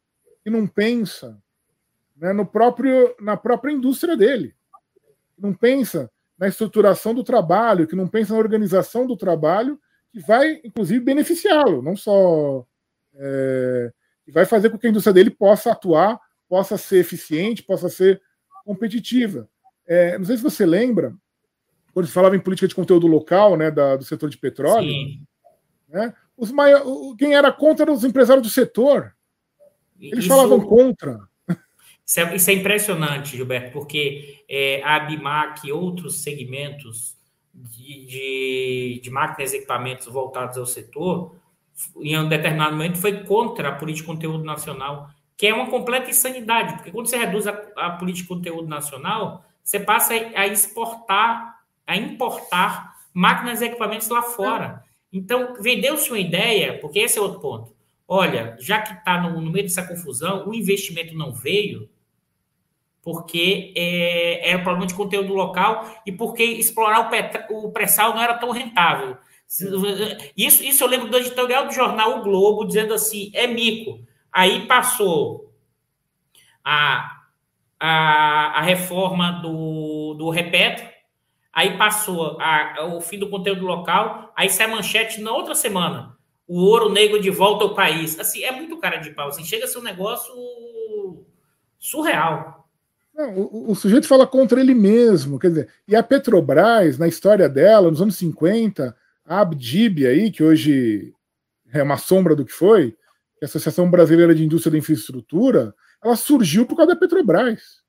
que não pensa, né, no próprio, na própria indústria dele, que não pensa na estruturação do trabalho, que não pensa na organização do trabalho, que vai, inclusive, beneficiá-lo, não só... É... E vai fazer com que a indústria dele possa atuar, possa ser eficiente, possa ser competitiva. É, não sei se você lembra, quando se falava em política de conteúdo local, né, da, do setor de petróleo, né, os maior, quem era contra eram os empresários do setor. Eles isso, falavam contra. Isso é, isso é impressionante, Gilberto, porque é, a ABIMAQ e outros segmentos de, de, de máquinas e equipamentos voltados ao setor... em um determinado momento, foi contra a política de conteúdo nacional, que é uma completa insanidade, porque quando você reduz a, a política de conteúdo nacional, você passa a exportar, a importar máquinas e equipamentos lá fora. Então, vendeu-se uma ideia, porque esse é outro ponto. Olha, já que está no, no meio dessa confusão, o investimento não veio, porque é, era um problema de conteúdo local e porque explorar o, petra, o pré-sal não era tão rentável. Isso, isso eu lembro do editorial do jornal O Globo, dizendo assim, é mico. Aí passou a, a, a reforma do, do Repetro, aí passou a, a, o fim do conteúdo local, aí sai a manchete na outra semana, o ouro negro de volta ao país. Assim, é muito cara de pau, assim, chega a ser um negócio surreal. Não, o, o sujeito fala contra ele mesmo, quer dizer, e a Petrobras, na história dela, nos anos cinquenta, a Abdib aí, que hoje é uma sombra do que foi, que a Associação Brasileira de Indústria da Infraestrutura, ela surgiu por causa da Petrobras.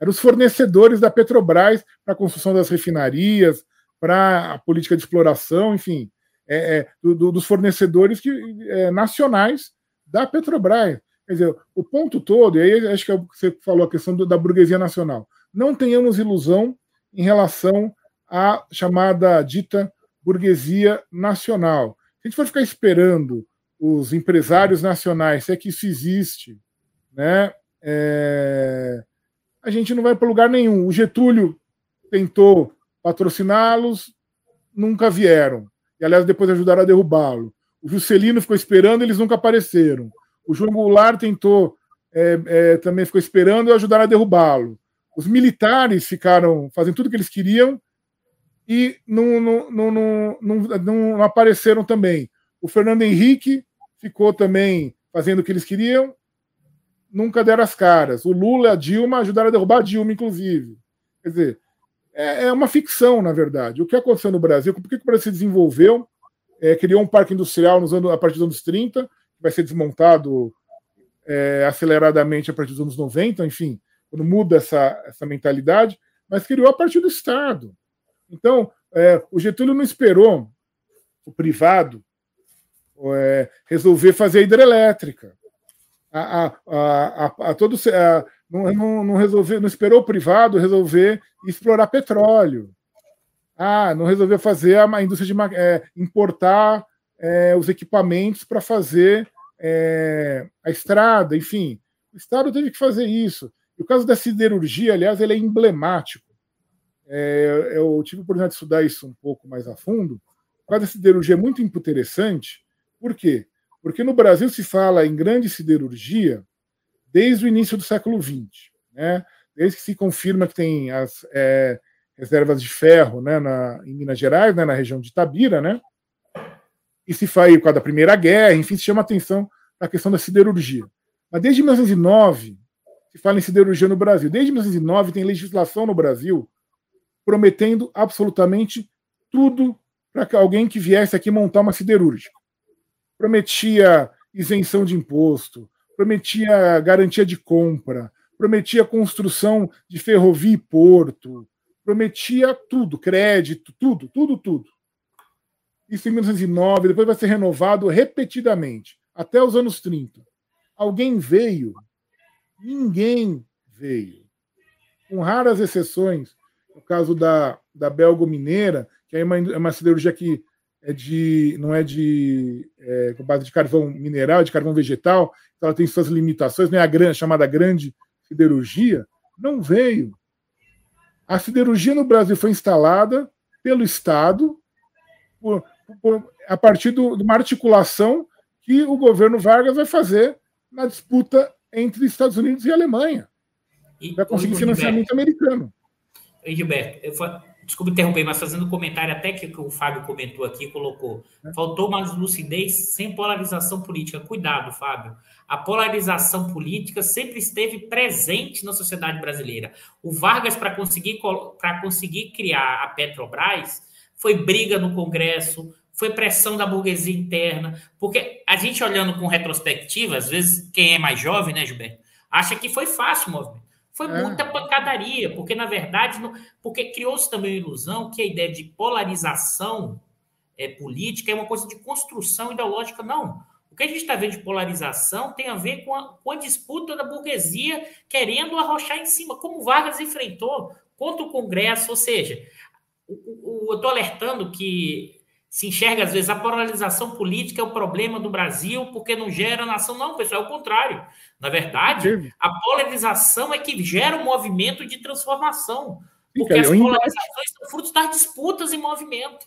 Eram os fornecedores da Petrobras para a construção das refinarias, para a política de exploração, enfim, é, é, do, do, dos fornecedores que, é, nacionais da Petrobras. Quer dizer, o ponto todo, e aí acho que você falou a questão do, da burguesia nacional, não tenhamos ilusão em relação à chamada dita burguesia nacional. Se a gente for ficar esperando os empresários nacionais, se é que isso existe, né, é, a gente não vai para lugar nenhum. O Getúlio tentou patrociná-los, nunca vieram. E, aliás, depois ajudaram a derrubá-lo. O Juscelino ficou esperando, eles nunca apareceram. O João Goulart tentou, é, é, também ficou esperando e ajudaram a derrubá-lo. Os militares ficaram fazendo tudo o que eles queriam, e não, não, não, não, não, não apareceram também. O Fernando Henrique ficou também fazendo o que eles queriam, nunca deram as caras. O Lula e a Dilma ajudaram a derrubar a Dilma, inclusive. Quer dizer, é, é uma ficção, na verdade. O que aconteceu no Brasil, por que o Brasil se desenvolveu, é, criou um parque industrial nos anos, a partir dos anos trinta, que vai ser desmontado é, aceleradamente a partir dos anos noventa, enfim, quando muda essa, essa mentalidade, mas criou a partir do Estado. Então, é, o Getúlio não esperou o privado é, resolver fazer a hidrelétrica. A, a, a, a, a todo, a, não, não, não, resolveu, não esperou o privado resolver explorar petróleo. Ah, não resolveu fazer a indústria de é, importar é, os equipamentos para fazer é, a estrada. Enfim, o Estado teve que fazer isso. E o caso da siderurgia, aliás, ele é emblemático. É, eu tive a oportunidade de estudar isso um pouco mais a fundo. O caso da siderurgia é muito interessante. Por quê? Porque no Brasil se fala em grande siderurgia desde o início do século vinte, né? Desde que se confirma que tem as é, reservas de ferro, né, na, em Minas Gerais, né, na região de Itabira, né? E se faz por causa da Primeira Guerra, enfim, se chama atenção a questão da siderurgia. Mas desde mil novecentos e nove se fala em siderurgia no Brasil. Desde mil novecentos e nove tem legislação no Brasil prometendo absolutamente tudo para que alguém que viesse aqui montar uma siderúrgica. Prometia isenção de imposto, prometia garantia de compra, prometia construção de ferrovia e porto, prometia tudo, crédito, tudo, tudo, tudo. Isso em mil novecentos e nove, depois vai ser renovado repetidamente, até os anos trinta. Alguém veio? Ninguém veio. Com raras exceções, no caso da, da Belgo-Mineira, que é uma, é uma siderurgia que é de, não é de é, com base de carvão mineral, de carvão vegetal, então ela tem suas limitações, não é a grande, chamada grande siderurgia, não veio. A siderurgia no Brasil foi instalada pelo Estado por, por, a partir do, de uma articulação que o governo Vargas vai fazer na disputa entre Estados Unidos e Alemanha. E, vai conseguir financiamento americano. E, Gilberto, eu falo... Desculpe interromper, mas fazendo um comentário até que o Fábio comentou aqui, colocou. Faltou mais lucidez sem polarização política. Cuidado, Fábio. A polarização política sempre esteve presente na sociedade brasileira. O Vargas, para conseguir, para conseguir criar a Petrobras, foi briga no Congresso, foi pressão da burguesia interna. Porque a gente, olhando com retrospectiva, às vezes quem é mais jovem, né, Gilberto, acha que foi fácil o movimento. Foi muita pancadaria, porque, na verdade, não, porque criou-se também a ilusão que a ideia de polarização é, política é uma coisa de construção ideológica. Não. O que a gente está vendo de polarização tem a ver com a, com a disputa da burguesia querendo arrochar em cima, como Vargas enfrentou contra o Congresso. Ou seja, o, o, eu estou alertando que se enxerga, às vezes, a polarização política é o problema do Brasil porque não gera nação. Não, pessoal, é o contrário. Na verdade, a polarização é que gera um movimento de transformação. Porque as polarizações são frutos das disputas em movimento.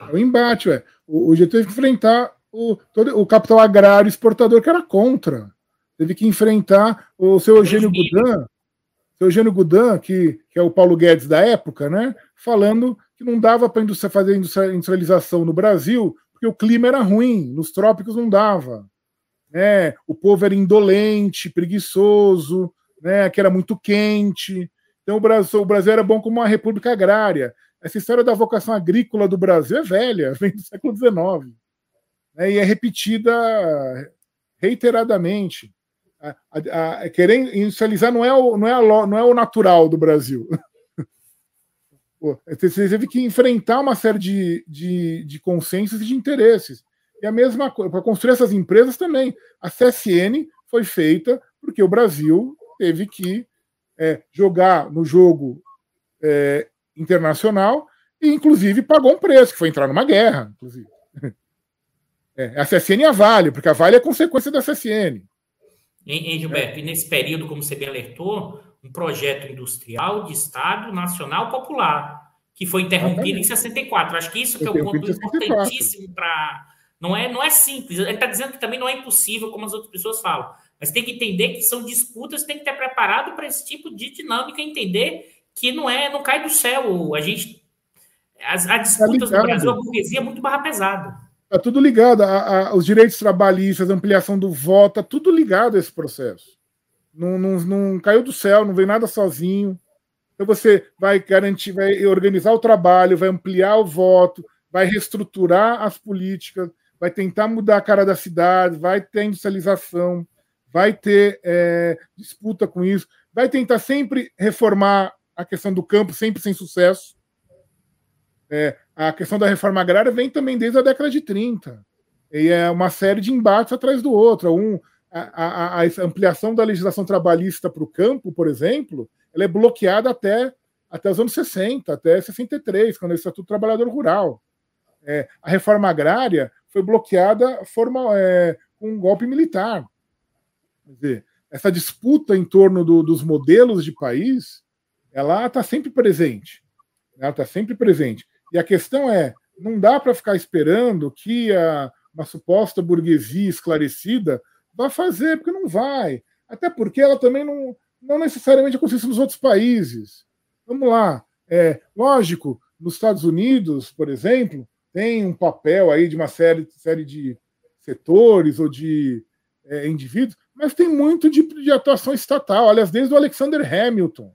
É o embate, ué. O G T teve que enfrentar o, todo, o capital agrário exportador que era contra. Teve que enfrentar o seu Eugênio Gudin, seu Eugênio Gudin, que, que é o Paulo Guedes da época, né? Falando que não dava para fazer industrialização no Brasil, porque o clima era ruim, nos trópicos não dava. Né? O povo era indolente, preguiçoso, né? Que era muito quente. Então o Brasil, o Brasil era bom como uma república agrária. Essa história da vocação agrícola do Brasil é velha, vem do século dezenove. Né? E é repetida reiteradamente. A, a, a, querer industrializar não é, o, não, é a, não é o natural do Brasil. Você teve que enfrentar uma série de, de, de consensos e de interesses. E a mesma coisa, para construir essas empresas também. A C S N foi feita porque o Brasil teve que é, jogar no jogo é, internacional e, inclusive, pagou um preço, que foi entrar numa guerra, inclusive. É, a C S N e a Vale, porque a Vale é consequência da C S N. E, e Gilberto, é. E nesse período, como você bem alertou, um projeto industrial de Estado Nacional Popular, que foi interrompido ah, em sessenta e quatro. Acho que isso que é um ponto importantíssimo para... Não é, não é simples. Ele está dizendo que também não é impossível, como as outras pessoas falam. Mas tem que entender que são disputas, tem que estar preparado para esse tipo de dinâmica, entender que não é, não cai do céu. A gente... As, as disputas tá no Brasil, a burguesia é muito barra pesada. Está tudo ligado. A, a, os direitos trabalhistas, a ampliação do voto, está tudo ligado a esse processo. Não, não, não caiu do céu, não veio nada sozinho. Então você vai garantir, vai organizar o trabalho, vai ampliar o voto, vai reestruturar as políticas, vai tentar mudar a cara da cidade, vai ter industrialização, vai ter é, disputa com isso, vai tentar sempre reformar a questão do campo, sempre sem sucesso. É, a questão da reforma agrária vem também desde a década de trinta. E é uma série de embates atrás do outro. Um A, a, a ampliação da legislação trabalhista para o campo, por exemplo, ela é bloqueada até, até os anos sessenta, até sessenta e três, quando é o Estatuto do Trabalhador Rural. É, a reforma agrária foi bloqueada formal, é, com um golpe militar. Quer dizer, essa disputa em torno do, dos modelos de país, ela está sempre presente. Ela está sempre presente. E a questão é, não dá para ficar esperando que a, uma suposta burguesia esclarecida vai fazer, porque não vai. Até porque ela também não, não necessariamente acontece nos outros países. Vamos lá. É, lógico, nos Estados Unidos, por exemplo, tem um papel aí de uma série, série de setores ou de é, indivíduos, mas tem muito de, de atuação estatal. Aliás, desde o Alexander Hamilton.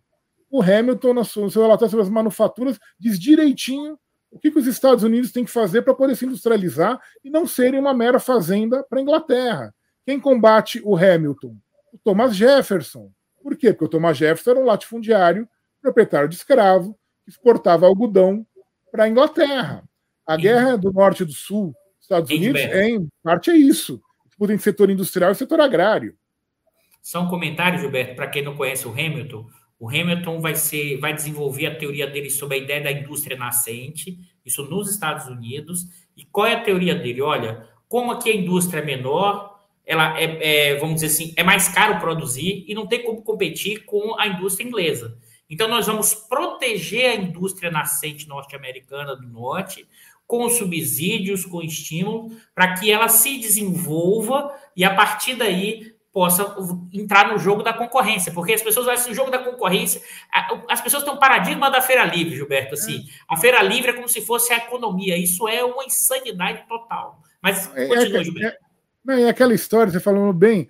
O Hamilton, no seu relatório sobre as manufaturas, diz direitinho o que, que os Estados Unidos têm que fazer para poder se industrializar e não serem uma mera fazenda para a Inglaterra. Quem combate o Hamilton? O Thomas Jefferson, Por quê? Porque o Thomas Jefferson era um latifundiário, proprietário de escravo, que exportava algodão para a Inglaterra. A guerra do norte e do sul dos Estados Unidos, em parte, é isso. Disputa entre setor industrial e setor agrário. São comentários, Gilberto, para quem não conhece o Hamilton. O Hamilton vai, ser, vai desenvolver a teoria dele sobre a ideia da indústria nascente, isso nos Estados Unidos. E qual é a teoria dele? Olha, como aqui a indústria é menor, ela é, é, vamos dizer assim, é mais caro produzir e não tem como competir com a indústria inglesa. Então, nós vamos proteger a indústria nascente norte-americana do norte com subsídios, com estímulo, para que ela se desenvolva e, a partir daí, possa entrar no jogo da concorrência, porque as pessoas acham que o jogo da concorrência... As pessoas têm um paradigma da feira livre, Gilberto. Assim, é. A feira livre é como se fosse a economia. Isso é uma insanidade total. Mas continua, é, é, Gilberto. É, é aquela história, você falou bem,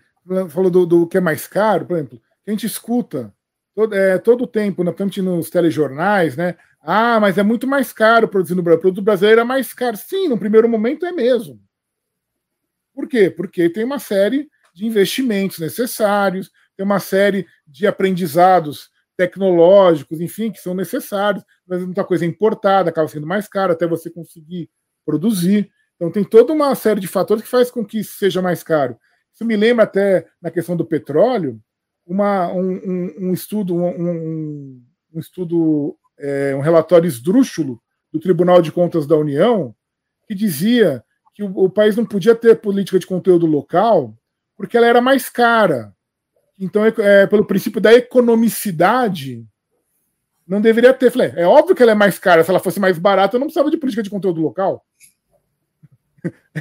falou do, do que é mais caro, por exemplo, que a gente escuta todo, é, todo o tempo, principalmente nos telejornais, né? Ah, mas é muito mais caro produzir no Brasil. O produto brasileiro é mais caro. Sim, no primeiro momento é mesmo. Por quê? Porque tem uma série de investimentos necessários, tem uma série de aprendizados tecnológicos, enfim, que são necessários, mas muita coisa importada acaba sendo mais cara até você conseguir produzir. Então tem toda uma série de fatores que faz com que isso seja mais caro. Isso me lembra até, na questão do petróleo, uma, um, um, um estudo, um, um, um, estudo é, um relatório esdrúxulo do Tribunal de Contas da União, que dizia que o, o país não podia ter política de conteúdo local porque ela era mais cara. Então, é, pelo princípio da economicidade, não deveria ter. Falei, é óbvio que ela é mais cara. Se ela fosse mais barata, eu não precisava de política de conteúdo local.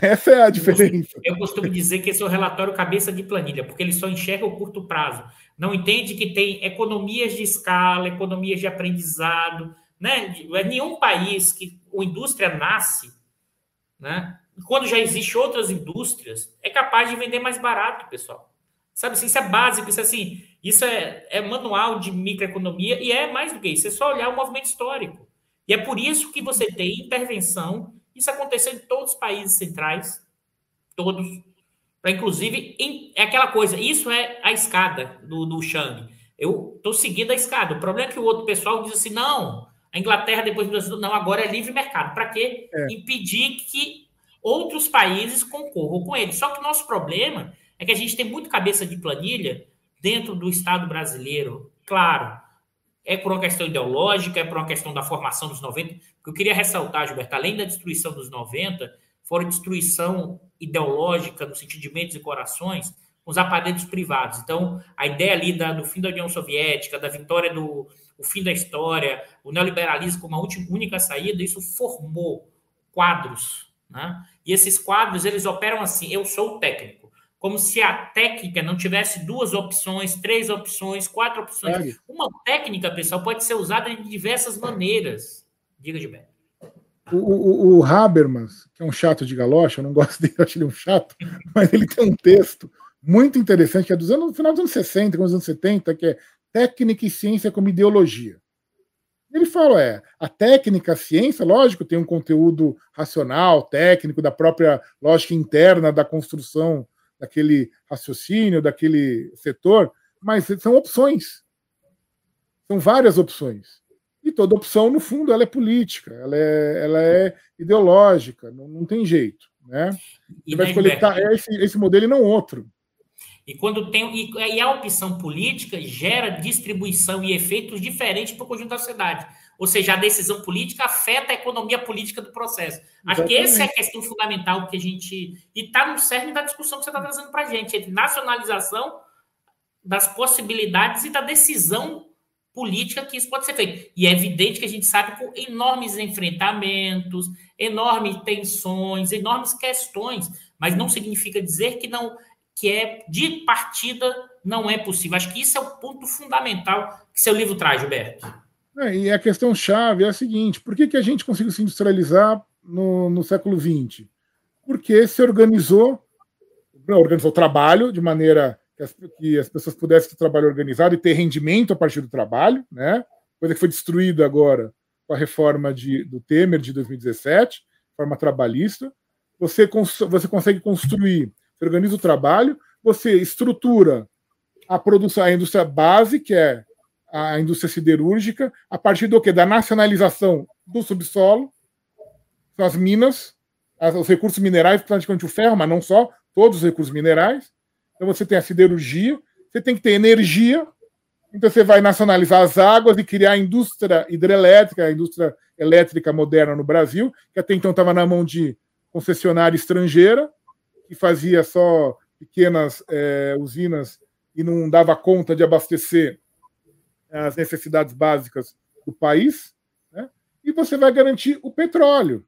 Essa é a diferença. Eu costumo, eu costumo dizer que esse é o relatório cabeça de planilha, porque ele só enxerga o curto prazo. Não entende que tem economias de escala, economias de aprendizado. Né? Nenhum país que a indústria nasce... Né? Quando já existem outras indústrias, é capaz de vender mais barato, pessoal. Sabe assim, isso é básico, isso é assim, isso é, é manual de microeconomia e é mais do que isso, é só olhar o movimento histórico. E é por isso que você tem intervenção, isso aconteceu em todos os países centrais, todos, inclusive, em, é aquela coisa, isso é a escada do, do Chang. Eu estou seguindo a escada, o problema é que o outro pessoal diz assim, não, a Inglaterra depois do não, agora é livre mercado. Para quê? É. Impedir que outros países concorram com ele. Só que o nosso problema é que a gente tem muito cabeça de planilha dentro do Estado brasileiro. Claro, é por uma questão ideológica, é por uma questão da formação dos noventa. Eu queria ressaltar, Gilberto, além da destruição dos noventa, foi destruição ideológica no sentido de mentes e corações com os aparelhos privados. Então, a ideia ali da, do fim da União Soviética, da vitória do o fim da história, o neoliberalismo como a última, única saída, isso formou quadros, né? E esses quadros, eles operam assim, eu sou o técnico. Como se a técnica não tivesse duas opções, três opções, quatro opções. É. Uma técnica, pessoal, pode ser usada de diversas maneiras. Diga, Gilberto. O, o, o Habermas, que é um chato de galocha, eu não gosto dele, eu acho ele um chato, mas ele tem um texto muito interessante, que é dos anos, do final dos anos sessenta, dos anos setenta, que é Técnica e Ciência como Ideologia. Ele fala, é, a técnica, a ciência, lógico, tem um conteúdo racional, técnico, da própria lógica interna da construção daquele raciocínio, daquele setor, mas são opções. São várias opções. E toda opção, no fundo, ela é política, ela é, ela é ideológica, não, não tem jeito. Né? Você vai escolher esse, esse modelo e não outro. E, quando tem, e, e a opção política gera distribuição e efeitos diferentes para o conjunto da sociedade. Ou seja, a decisão política afeta a economia política do processo. Acho Exatamente. Que essa é a questão fundamental que a gente... E está no cerne da discussão que você está trazendo para a gente, entre nacionalização das possibilidades e da decisão política que isso pode ser feito. E é evidente que a gente sabe por enormes enfrentamentos, enormes tensões, enormes questões, mas não significa dizer que não... que é de partida não é possível. Acho que isso é o ponto fundamental que seu livro traz, Gilberto. É, e a questão-chave é a seguinte, por que, que a gente conseguiu se industrializar no, no século vinte? Porque se organizou, organizou o trabalho de maneira que as, que as pessoas pudessem ter trabalho organizado e ter rendimento a partir do trabalho, né? Coisa que foi destruída agora com a reforma de, do Temer de dois mil e dezessete, reforma trabalhista. Você, cons, você consegue construir, você organiza o trabalho, você estrutura a produção, a indústria base, que é a indústria siderúrgica, a partir do quê? Da nacionalização do subsolo, das minas, as, os recursos minerais, praticamente o ferro, mas não só, todos os recursos minerais. Então você tem a siderurgia, você tem que ter energia, então você vai nacionalizar as águas e criar a indústria hidrelétrica, a indústria elétrica moderna no Brasil, que até então estava na mão de concessionária estrangeira, que fazia só pequenas é, usinas e não dava conta de abastecer as necessidades básicas do país, né? E você vai garantir o petróleo,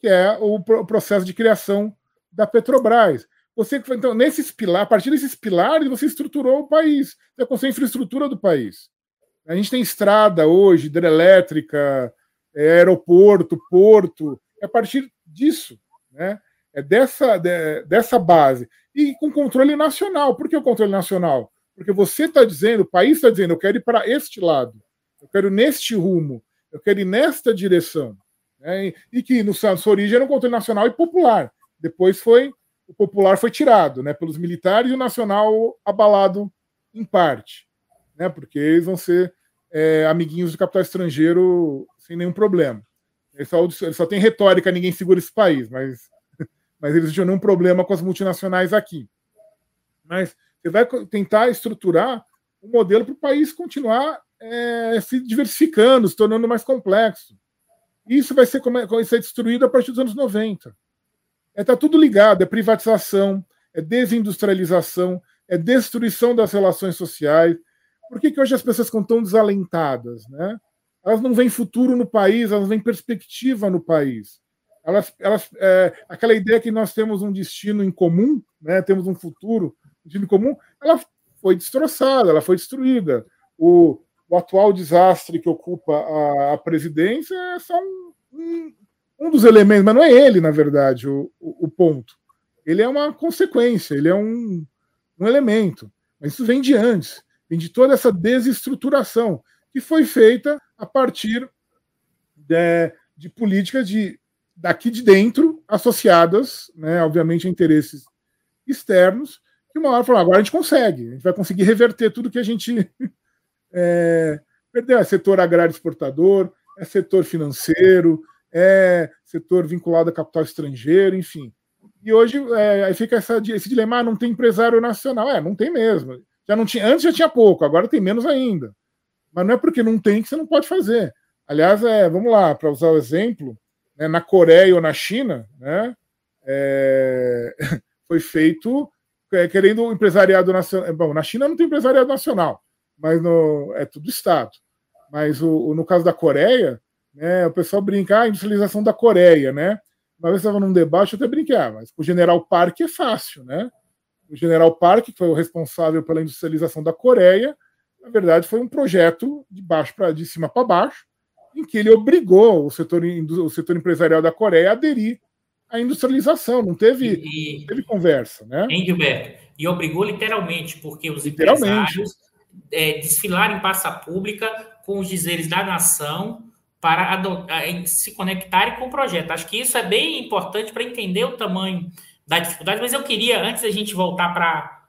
que é o processo de criação da Petrobras. Você, então, nesses pilar, a partir desses pilares, você estruturou o país, você construiu a infraestrutura do país. A gente tem estrada hoje, hidrelétrica, aeroporto, porto, é a partir disso, né? É dessa, de, dessa base. E com controle nacional. Por que o controle nacional? Porque você está dizendo, o país está dizendo, eu quero ir para este lado, eu quero ir neste rumo, eu quero ir nesta direção. Né? E que, no sua origem, era um controle nacional e popular. Depois foi o popular foi tirado, né, pelos militares, e o nacional abalado em parte, né, porque eles vão ser é, amiguinhos do capital estrangeiro sem nenhum problema. Eles só, eles só têm retórica, ninguém segura esse país, mas, mas eles não tinham nenhum problema com as multinacionais aqui. Mas você vai tentar estruturar um modelo para o país continuar é, se diversificando, se tornando mais complexo. Isso vai ser, vai ser destruído a partir dos anos noventa. Está é, tudo ligado, é privatização, é desindustrialização, é destruição das relações sociais. Por que, que hoje as pessoas estão tão desalentadas? Né? Elas não veem futuro no país, elas não veem perspectiva no país. Elas, elas, é, aquela ideia que nós temos um destino em comum, né? Temos um futuro, um destino comum, ela foi destroçada, ela foi destruída. O, o atual desastre que ocupa a, a presidência é só um... um Um dos elementos, mas não é ele, na verdade, o, o, o ponto. Ele é uma consequência, ele é um, um elemento. Mas isso vem de antes, vem de toda essa desestruturação que foi feita a partir de, de políticas de, daqui de dentro, associadas, né, obviamente, a interesses externos, que uma hora falaram, agora a gente consegue, a gente vai conseguir reverter tudo que a gente é, perdeu. É setor agrário exportador, é setor financeiro, é setor vinculado a capital estrangeiro, enfim. E hoje é, aí fica essa, esse dilema, ah, não tem empresário nacional. É, não tem mesmo. Já não tinha, antes já tinha pouco, agora tem menos ainda. Mas não é porque não tem que você não pode fazer. Aliás, é, vamos lá, para usar o exemplo, né, na Coreia ou na China, né, é, foi feito é, querendo o empresariado nacional. Bom, na China não tem empresariado nacional, mas no, é tudo Estado. Mas o, o, no caso da Coreia, é, o pessoal brinca, ah, a industrialização da Coreia, né? Uma vez eu estava num debate, eu até brinquei, mas o General Park é fácil, né? O General Park, que foi o responsável pela industrialização da Coreia, na verdade foi um projeto de baixo para de cima para baixo, em que ele obrigou o setor, o setor empresarial da Coreia a aderir à industrialização, não teve, e, não teve conversa, né? Hein, Gilberto? E obrigou literalmente, porque os literalmente. empresários é, desfilaram em praça pública com os dizeres da nação, para se conectarem com o projeto. Acho que isso é bem importante para entender o tamanho da dificuldade, mas eu queria, antes da gente voltar para...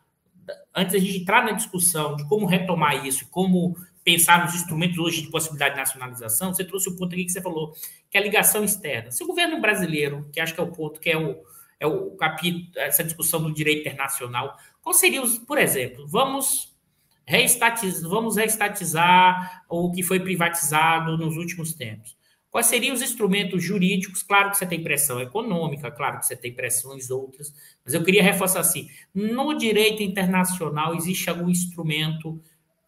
Antes da gente entrar na discussão de como retomar isso, como pensar nos instrumentos hoje de possibilidade de nacionalização, você trouxe o ponto aqui que você falou, que é a ligação externa. Se o governo brasileiro, que acho que é o ponto, que é o, é o capítulo, essa discussão do direito internacional, qual seria os... Por exemplo, vamos... Reestatiz... Vamos reestatizar o que foi privatizado nos últimos tempos. Quais seriam os instrumentos jurídicos? Claro que você tem pressão econômica, claro que você tem pressões outras, mas eu queria reforçar assim, no direito internacional existe algum instrumento,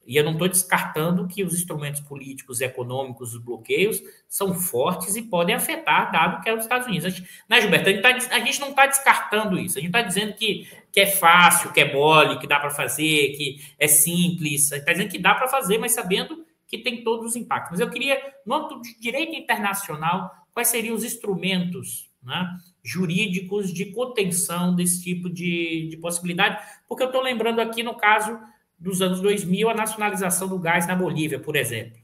e eu não estou descartando que os instrumentos políticos, econômicos, os bloqueios, são fortes e podem afetar, dado que é os Estados Unidos. A gente, né, Gilberto? A gente, tá, a gente não está descartando isso. A gente está dizendo que, que é fácil, que é mole, que dá para fazer, que é simples. A gente está dizendo que dá para fazer, mas sabendo que tem todos os impactos. Mas eu queria, no âmbito de direito internacional, quais seriam os instrumentos, né, jurídicos de contenção desse tipo de, de possibilidade? Porque eu estou lembrando aqui, no caso... dos anos dois mil, a nacionalização do gás na Bolívia, por exemplo.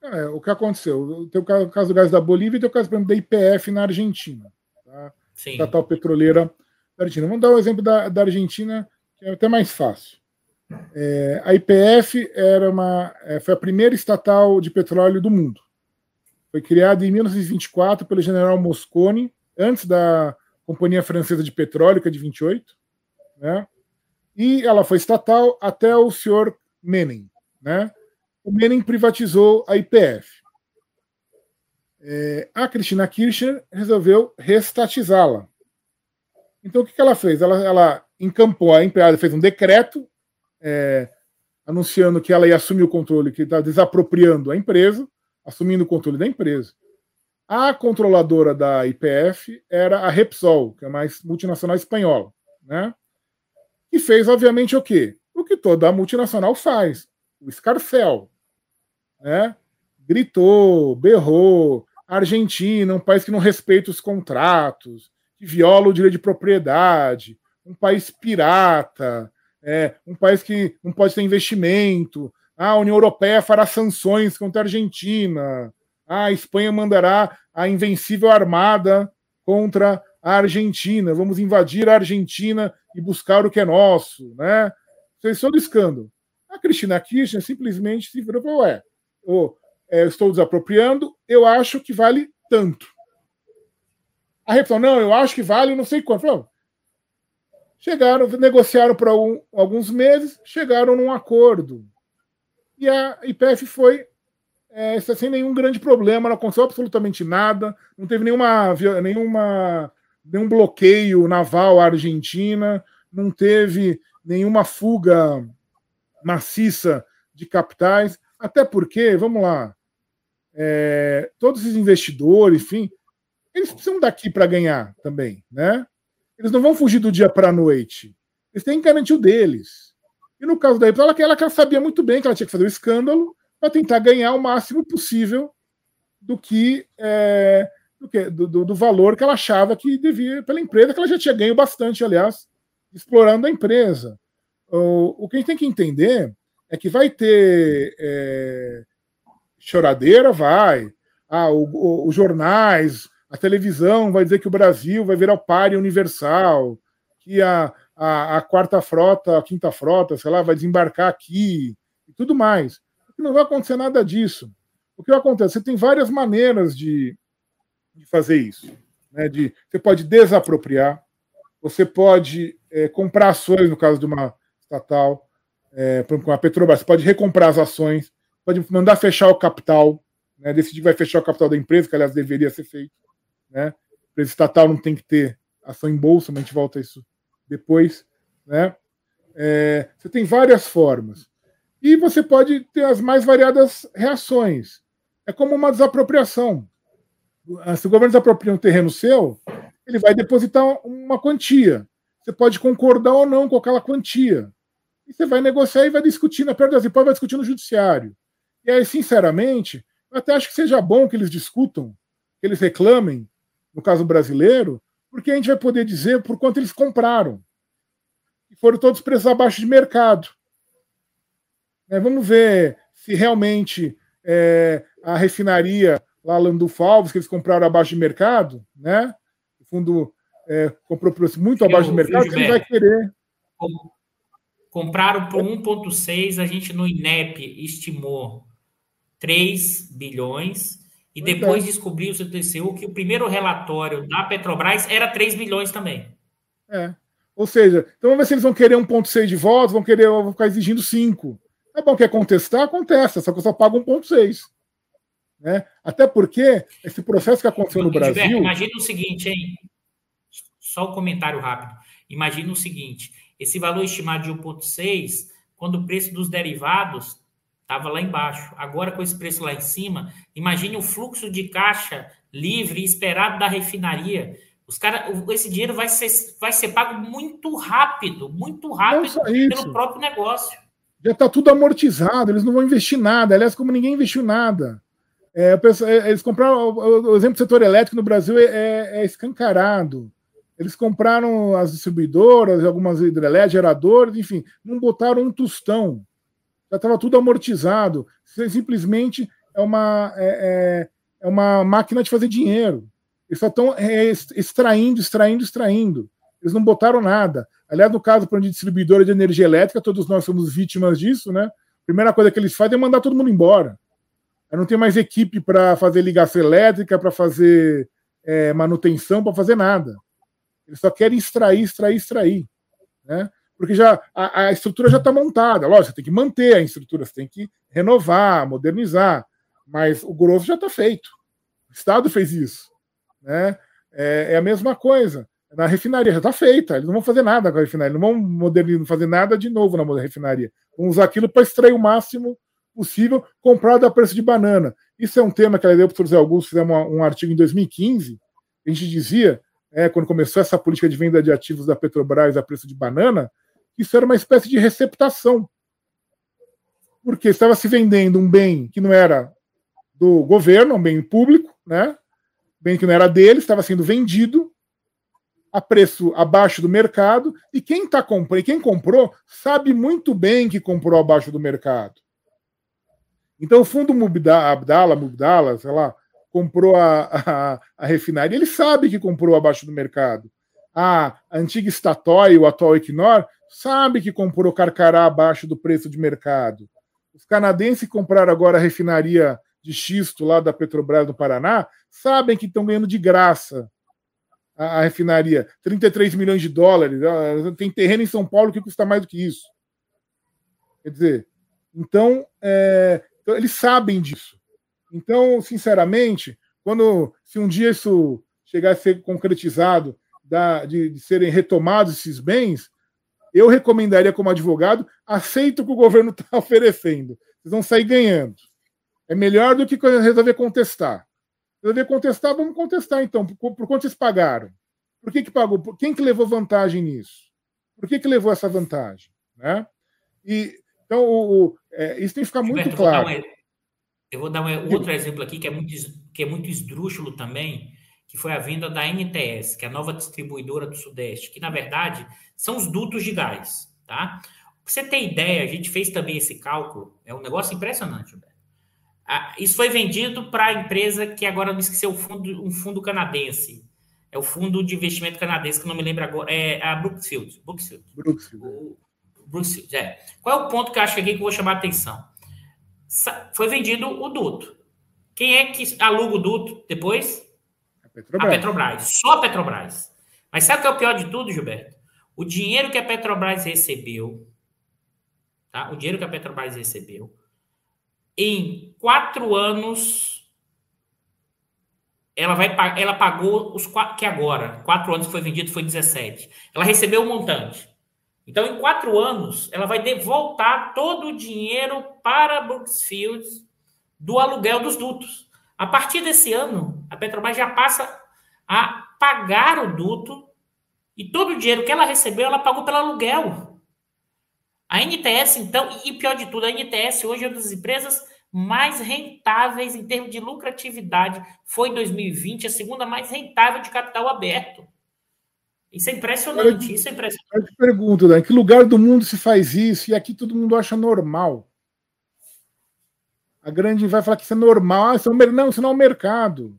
É, o que aconteceu? Tem o caso do gás da Bolívia e tem o caso, por exemplo, da Y P F na Argentina. Tá? Sim. Estatal petroleira da Argentina. Vamos dar um exemplo da, da Argentina, que é até mais fácil. É, a Y P F era uma, foi a primeira estatal de petróleo do mundo. Foi criada em mil novecentos e vinte e quatro pelo general Moscone, antes da Companhia Francesa de Petróleo, que é de vinte e oito, né? E ela foi estatal até o senhor Menem, né? O Menem privatizou a Y P F. É, a Cristina Kirchner resolveu restatizá-la. Então, o que, que ela fez? Ela, ela encampou a empresa, fez um decreto é, anunciando que ela ia assumir o controle, que está desapropriando a empresa, assumindo o controle da empresa. A controladora da Y P F era a Repsol, que é uma multinacional espanhola, né? E fez, obviamente, o quê? O que toda multinacional faz, o escarcéu, né? Gritou, berrou, a Argentina, um país que não respeita os contratos, que viola o direito de propriedade, um país pirata, é, um país que não pode ter investimento, ah, a União Europeia fará sanções contra a Argentina, ah, a Espanha mandará a invencível armada contra a Argentina, vamos invadir a Argentina e buscar o que é nosso, né? Isso é um escândalo. A Cristina Kirchner simplesmente se virou e falou, ué, eu estou desapropriando, eu acho que vale tanto. A Repsol, não, eu acho que vale não sei quanto. Não. Chegaram, negociaram por algum, alguns meses, chegaram num acordo. E a Y P F foi é, sem nenhum grande problema, não aconteceu absolutamente nada, não teve nenhuma, nenhuma, nenhum bloqueio naval à Argentina, não teve nenhuma fuga maciça de capitais, até porque, vamos lá, é, todos os investidores, enfim, eles precisam daqui para ganhar também, né? Eles não vão fugir do dia para a noite. Eles têm que garantir o deles. E no caso da Repsol, ela, ela sabia muito bem que ela tinha que fazer o escândalo para tentar ganhar o máximo possível do que, é, do, que do, do valor que ela achava que devia pela empresa, que ela já tinha ganho bastante, aliás, explorando a empresa. O, o que a gente tem que entender é que vai ter é, choradeira, vai. Ah, os jornais... A televisão vai dizer que o Brasil vai virar o páreo universal, que a, a, a quarta frota, a quinta frota, sei lá, vai desembarcar aqui e tudo mais. Não vai acontecer nada disso. O que vai acontecer? Você tem várias maneiras de, de fazer isso, né? De, você pode desapropriar, você pode é, comprar ações, no caso de uma estatal, é, como a Petrobras, você pode recomprar as ações, pode mandar fechar o capital, né? Decidir que vai fechar o capital da empresa, que, aliás, deveria ser feito. Né? Empresa estatal não tem que ter ação em bolsa, mas a gente volta a isso depois, né? É, você tem várias formas e você pode ter as mais variadas reações. É como uma desapropriação. Se o governo desapropria um terreno seu, ele vai depositar uma quantia, você pode concordar ou não com aquela quantia e você vai negociar e vai discutir na perda das hipóteses, vai discutir no judiciário. E aí, sinceramente, eu até acho que seja bom que eles discutam, que eles reclamem, no caso brasileiro, porque a gente vai poder dizer por quanto eles compraram. E foram todos preços abaixo de mercado. É, vamos ver se realmente é, a refinaria lá, Landulfo Alves, que eles compraram abaixo de mercado, né? O fundo é, comprou preço muito eu, abaixo de mercado, Gilberto, ele vai querer. Compraram por um vírgula seis, a gente no I N E P estimou três bilhões. E depois descobriu o seu T C U que o primeiro relatório da Petrobras era três bilhões também. É. Ou seja, então vamos ver se eles vão querer um vírgula seis de votos, vão querer vão ficar exigindo cinco. É bom, quer contestar? Contesta, só que eu só pago um vírgula seis. Né? Até porque esse processo que aconteceu no Brasil... Gilberto, imagina o seguinte, hein? Só um comentário rápido. Imagina o seguinte, esse valor estimado de um vírgula seis, quando o preço dos derivados... Estava lá embaixo. Agora, com esse preço lá em cima, imagine o fluxo de caixa livre esperado da refinaria. Os cara, esse dinheiro vai ser, vai ser pago muito rápido, muito rápido pelo próprio negócio. Já está tudo amortizado, eles não vão investir nada. Aliás, como ninguém investiu nada. É, eles compraram... O exemplo do setor elétrico no Brasil é, é escancarado. Eles compraram as distribuidoras, algumas hidrelétricas, geradores, enfim, não botaram um tostão. Já estava tudo amortizado. Simplesmente é uma, é, é uma máquina de fazer dinheiro. Eles só estão extraindo, extraindo, extraindo. Eles não botaram nada. Aliás, no caso para a distribuidora de energia elétrica, todos nós somos vítimas disso, né? A primeira coisa que eles fazem é mandar todo mundo embora. Eu não tenho mais equipe para fazer ligação elétrica, para fazer é, manutenção, para fazer nada. Eles só querem extrair, extrair, extrair. Né? Porque já, a, a estrutura já está montada. Lógico, você tem que manter a estrutura, você tem que renovar, modernizar. Mas o grosso já está feito. O Estado fez isso. Né? É, é a mesma coisa. Na refinaria já está feita. Eles não vão fazer nada com a refinaria. Não vão modernizar, não fazer nada de novo na refinaria. Vão usar aquilo para extrair o máximo possível, comprado a preço de banana. Isso é um tema que ela deu para o José Augusto, fizemos um artigo em dois mil e quinze, a gente dizia, é, quando começou essa política de venda de ativos da Petrobras a preço de banana, isso era uma espécie de receptação. Porque estava se vendendo um bem que não era do governo, um bem público, né? Bem que não era dele, estava sendo vendido a preço abaixo do mercado, e quem, tá comprando, quem comprou sabe muito bem que comprou abaixo do mercado. Então, o fundo Abdala, Mubdala, sei lá, comprou a, a, a refinaria. Ele sabe que comprou abaixo do mercado. A antiga Statoil, o atual Equinor, sabe que comprou Carcará abaixo do preço de mercado. Os canadenses compraram agora a refinaria de xisto lá da Petrobras do Paraná, sabem que estão ganhando de graça a, a refinaria. trinta e três milhões de dólares. Tem terreno em São Paulo que custa mais do que isso. Quer dizer, então... É... Então, eles sabem disso. Então, sinceramente, quando, se um dia isso chegar a ser concretizado, da, de, de serem retomados esses bens, eu recomendaria como advogado, aceito o que o governo está oferecendo. Vocês vão sair ganhando. É melhor do que resolver contestar. Resolver contestar, vamos contestar, então. Por, por quanto vocês pagaram? Por que que pagou? Por, quem que levou vantagem nisso? Por que que levou essa vantagem? Né? E... Então, o, o, é, isso tem que ficar muito Gilberto, claro. Eu vou dar, uma, eu vou dar um outro exemplo aqui que é, muito, que é muito esdrúxulo também, que foi a venda da N T S, que é a nova distribuidora do Sudeste, que, na verdade, são os dutos de gás. Tá? Pra você ter ideia, a gente fez também esse cálculo, é um negócio impressionante, Gilberto. Ah, isso foi vendido para a empresa que agora não esqueceu, fundo, um fundo canadense. É o fundo de investimento canadense, que não me lembro agora, é a Brookfield. Brookfield. Brookfield. O, Brookfield, é. Qual é o ponto que eu acho que aqui que eu vou chamar a atenção? Foi vendido o duto. Quem é que aluga o duto depois? A Petrobras. A Petrobras. Só a Petrobras. Mas sabe o que é o pior de tudo, Gilberto? O dinheiro que a Petrobras recebeu, tá? O dinheiro que a Petrobras recebeu, em quatro anos, ela, vai, ela pagou os quatro, que agora, quatro anos que foi vendido foi dezessete. Ela recebeu o um montante. Então, em quatro anos, ela vai devoltar todo o dinheiro para a Brookfield do aluguel dos dutos. A partir desse ano, a Petrobras já passa a pagar o duto e todo o dinheiro que ela recebeu, ela pagou pelo aluguel. A N T S, então, e pior de tudo, a N T S hoje é uma das empresas mais rentáveis em termos de lucratividade. Foi, em dois mil e vinte, a segunda mais rentável de capital aberto. Isso é impressionante, te, isso é impressionante. Eu te pergunto, Dan, em que lugar do mundo se faz isso? E aqui todo mundo acha normal. A grande vai falar que isso é normal. Ah, isso é um, não, isso não é um mercado.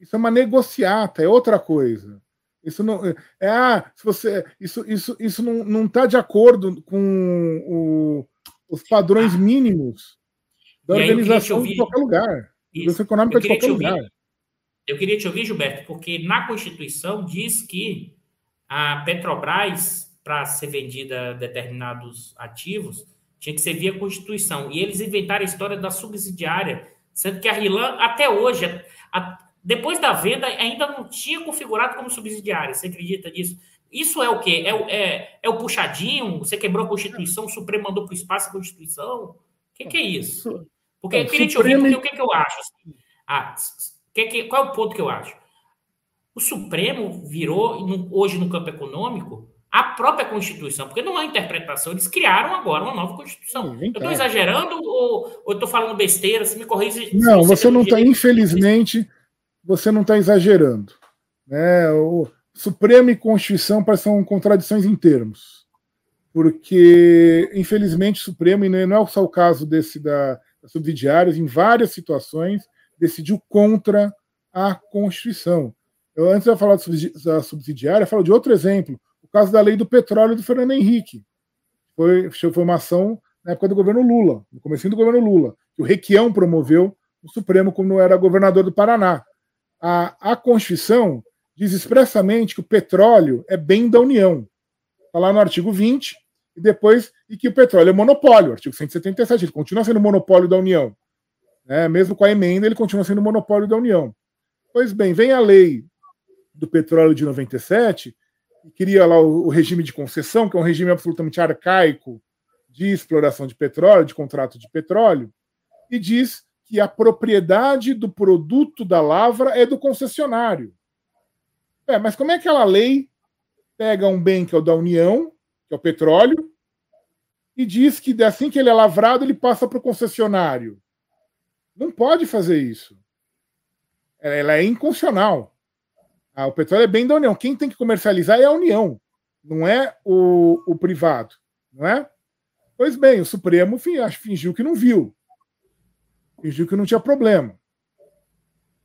Isso é uma negociata, é outra coisa. Isso não é, ah, se você, isso, isso, isso não está de acordo com o, os padrões ah. mínimos da e organização de qualquer lugar. Isso. Econômica de qualquer lugar. Eu queria te ouvir, Gilberto, porque na Constituição diz que a Petrobras, para ser vendida determinados ativos, tinha que ser via Constituição. E eles inventaram a história da subsidiária, sendo que a Rilan, até hoje, a, depois da venda, ainda não tinha configurado como subsidiária. Você acredita nisso? Isso é o quê? É o, é, é o puxadinho? Você quebrou a Constituição, o Supremo mandou para o espaço a Constituição? O que, que é isso? Porque eu queria te ouvir, porque o que, que eu acho? Ah, Que, que, qual é o ponto que eu acho? O Supremo virou, no, hoje no campo econômico, a própria Constituição, porque não há interpretação, eles criaram agora uma nova Constituição. Não, eu estou exagerando ou, ou eu estou falando besteira? Se me corrija... Não, você não está, infelizmente, você não está exagerando. Né? O Supremo e Constituição são contradições em termos, porque, infelizmente, o Supremo, e não é só o caso desse da, da subsidiárias, em várias situações, decidiu contra a Constituição. Eu, antes de eu falar da subsidiária, eu falo de outro exemplo. O caso da lei do petróleo do Fernando Henrique. Foi, foi uma ação na época do governo Lula, no comecinho do governo Lula, que o Requião promoveu no Supremo quando era governador do Paraná. A, a Constituição diz expressamente que o petróleo é bem da União. Está lá no artigo vinte, e depois e que o petróleo é monopólio, artigo cento e setenta e sete. Ele continua sendo monopólio da União. Né? Mesmo com a emenda, ele continua sendo monopólio da União. Pois bem, vem a lei do petróleo de noventa e sete, que cria lá o, o regime de concessão, que é um regime absolutamente arcaico de exploração de petróleo, de contrato de petróleo, e diz que a propriedade do produto da lavra é do concessionário. É, mas como é que aquela lei pega um bem que é o da União, que é o petróleo, e diz que assim que ele é lavrado, ele passa para o concessionário? Não pode fazer isso. Ela é inconstitucional. Ah, o petróleo é bem da União. Quem tem que comercializar é a União, não é o, o privado. Não é? Pois bem, o Supremo fingiu que não viu. Fingiu que não tinha problema.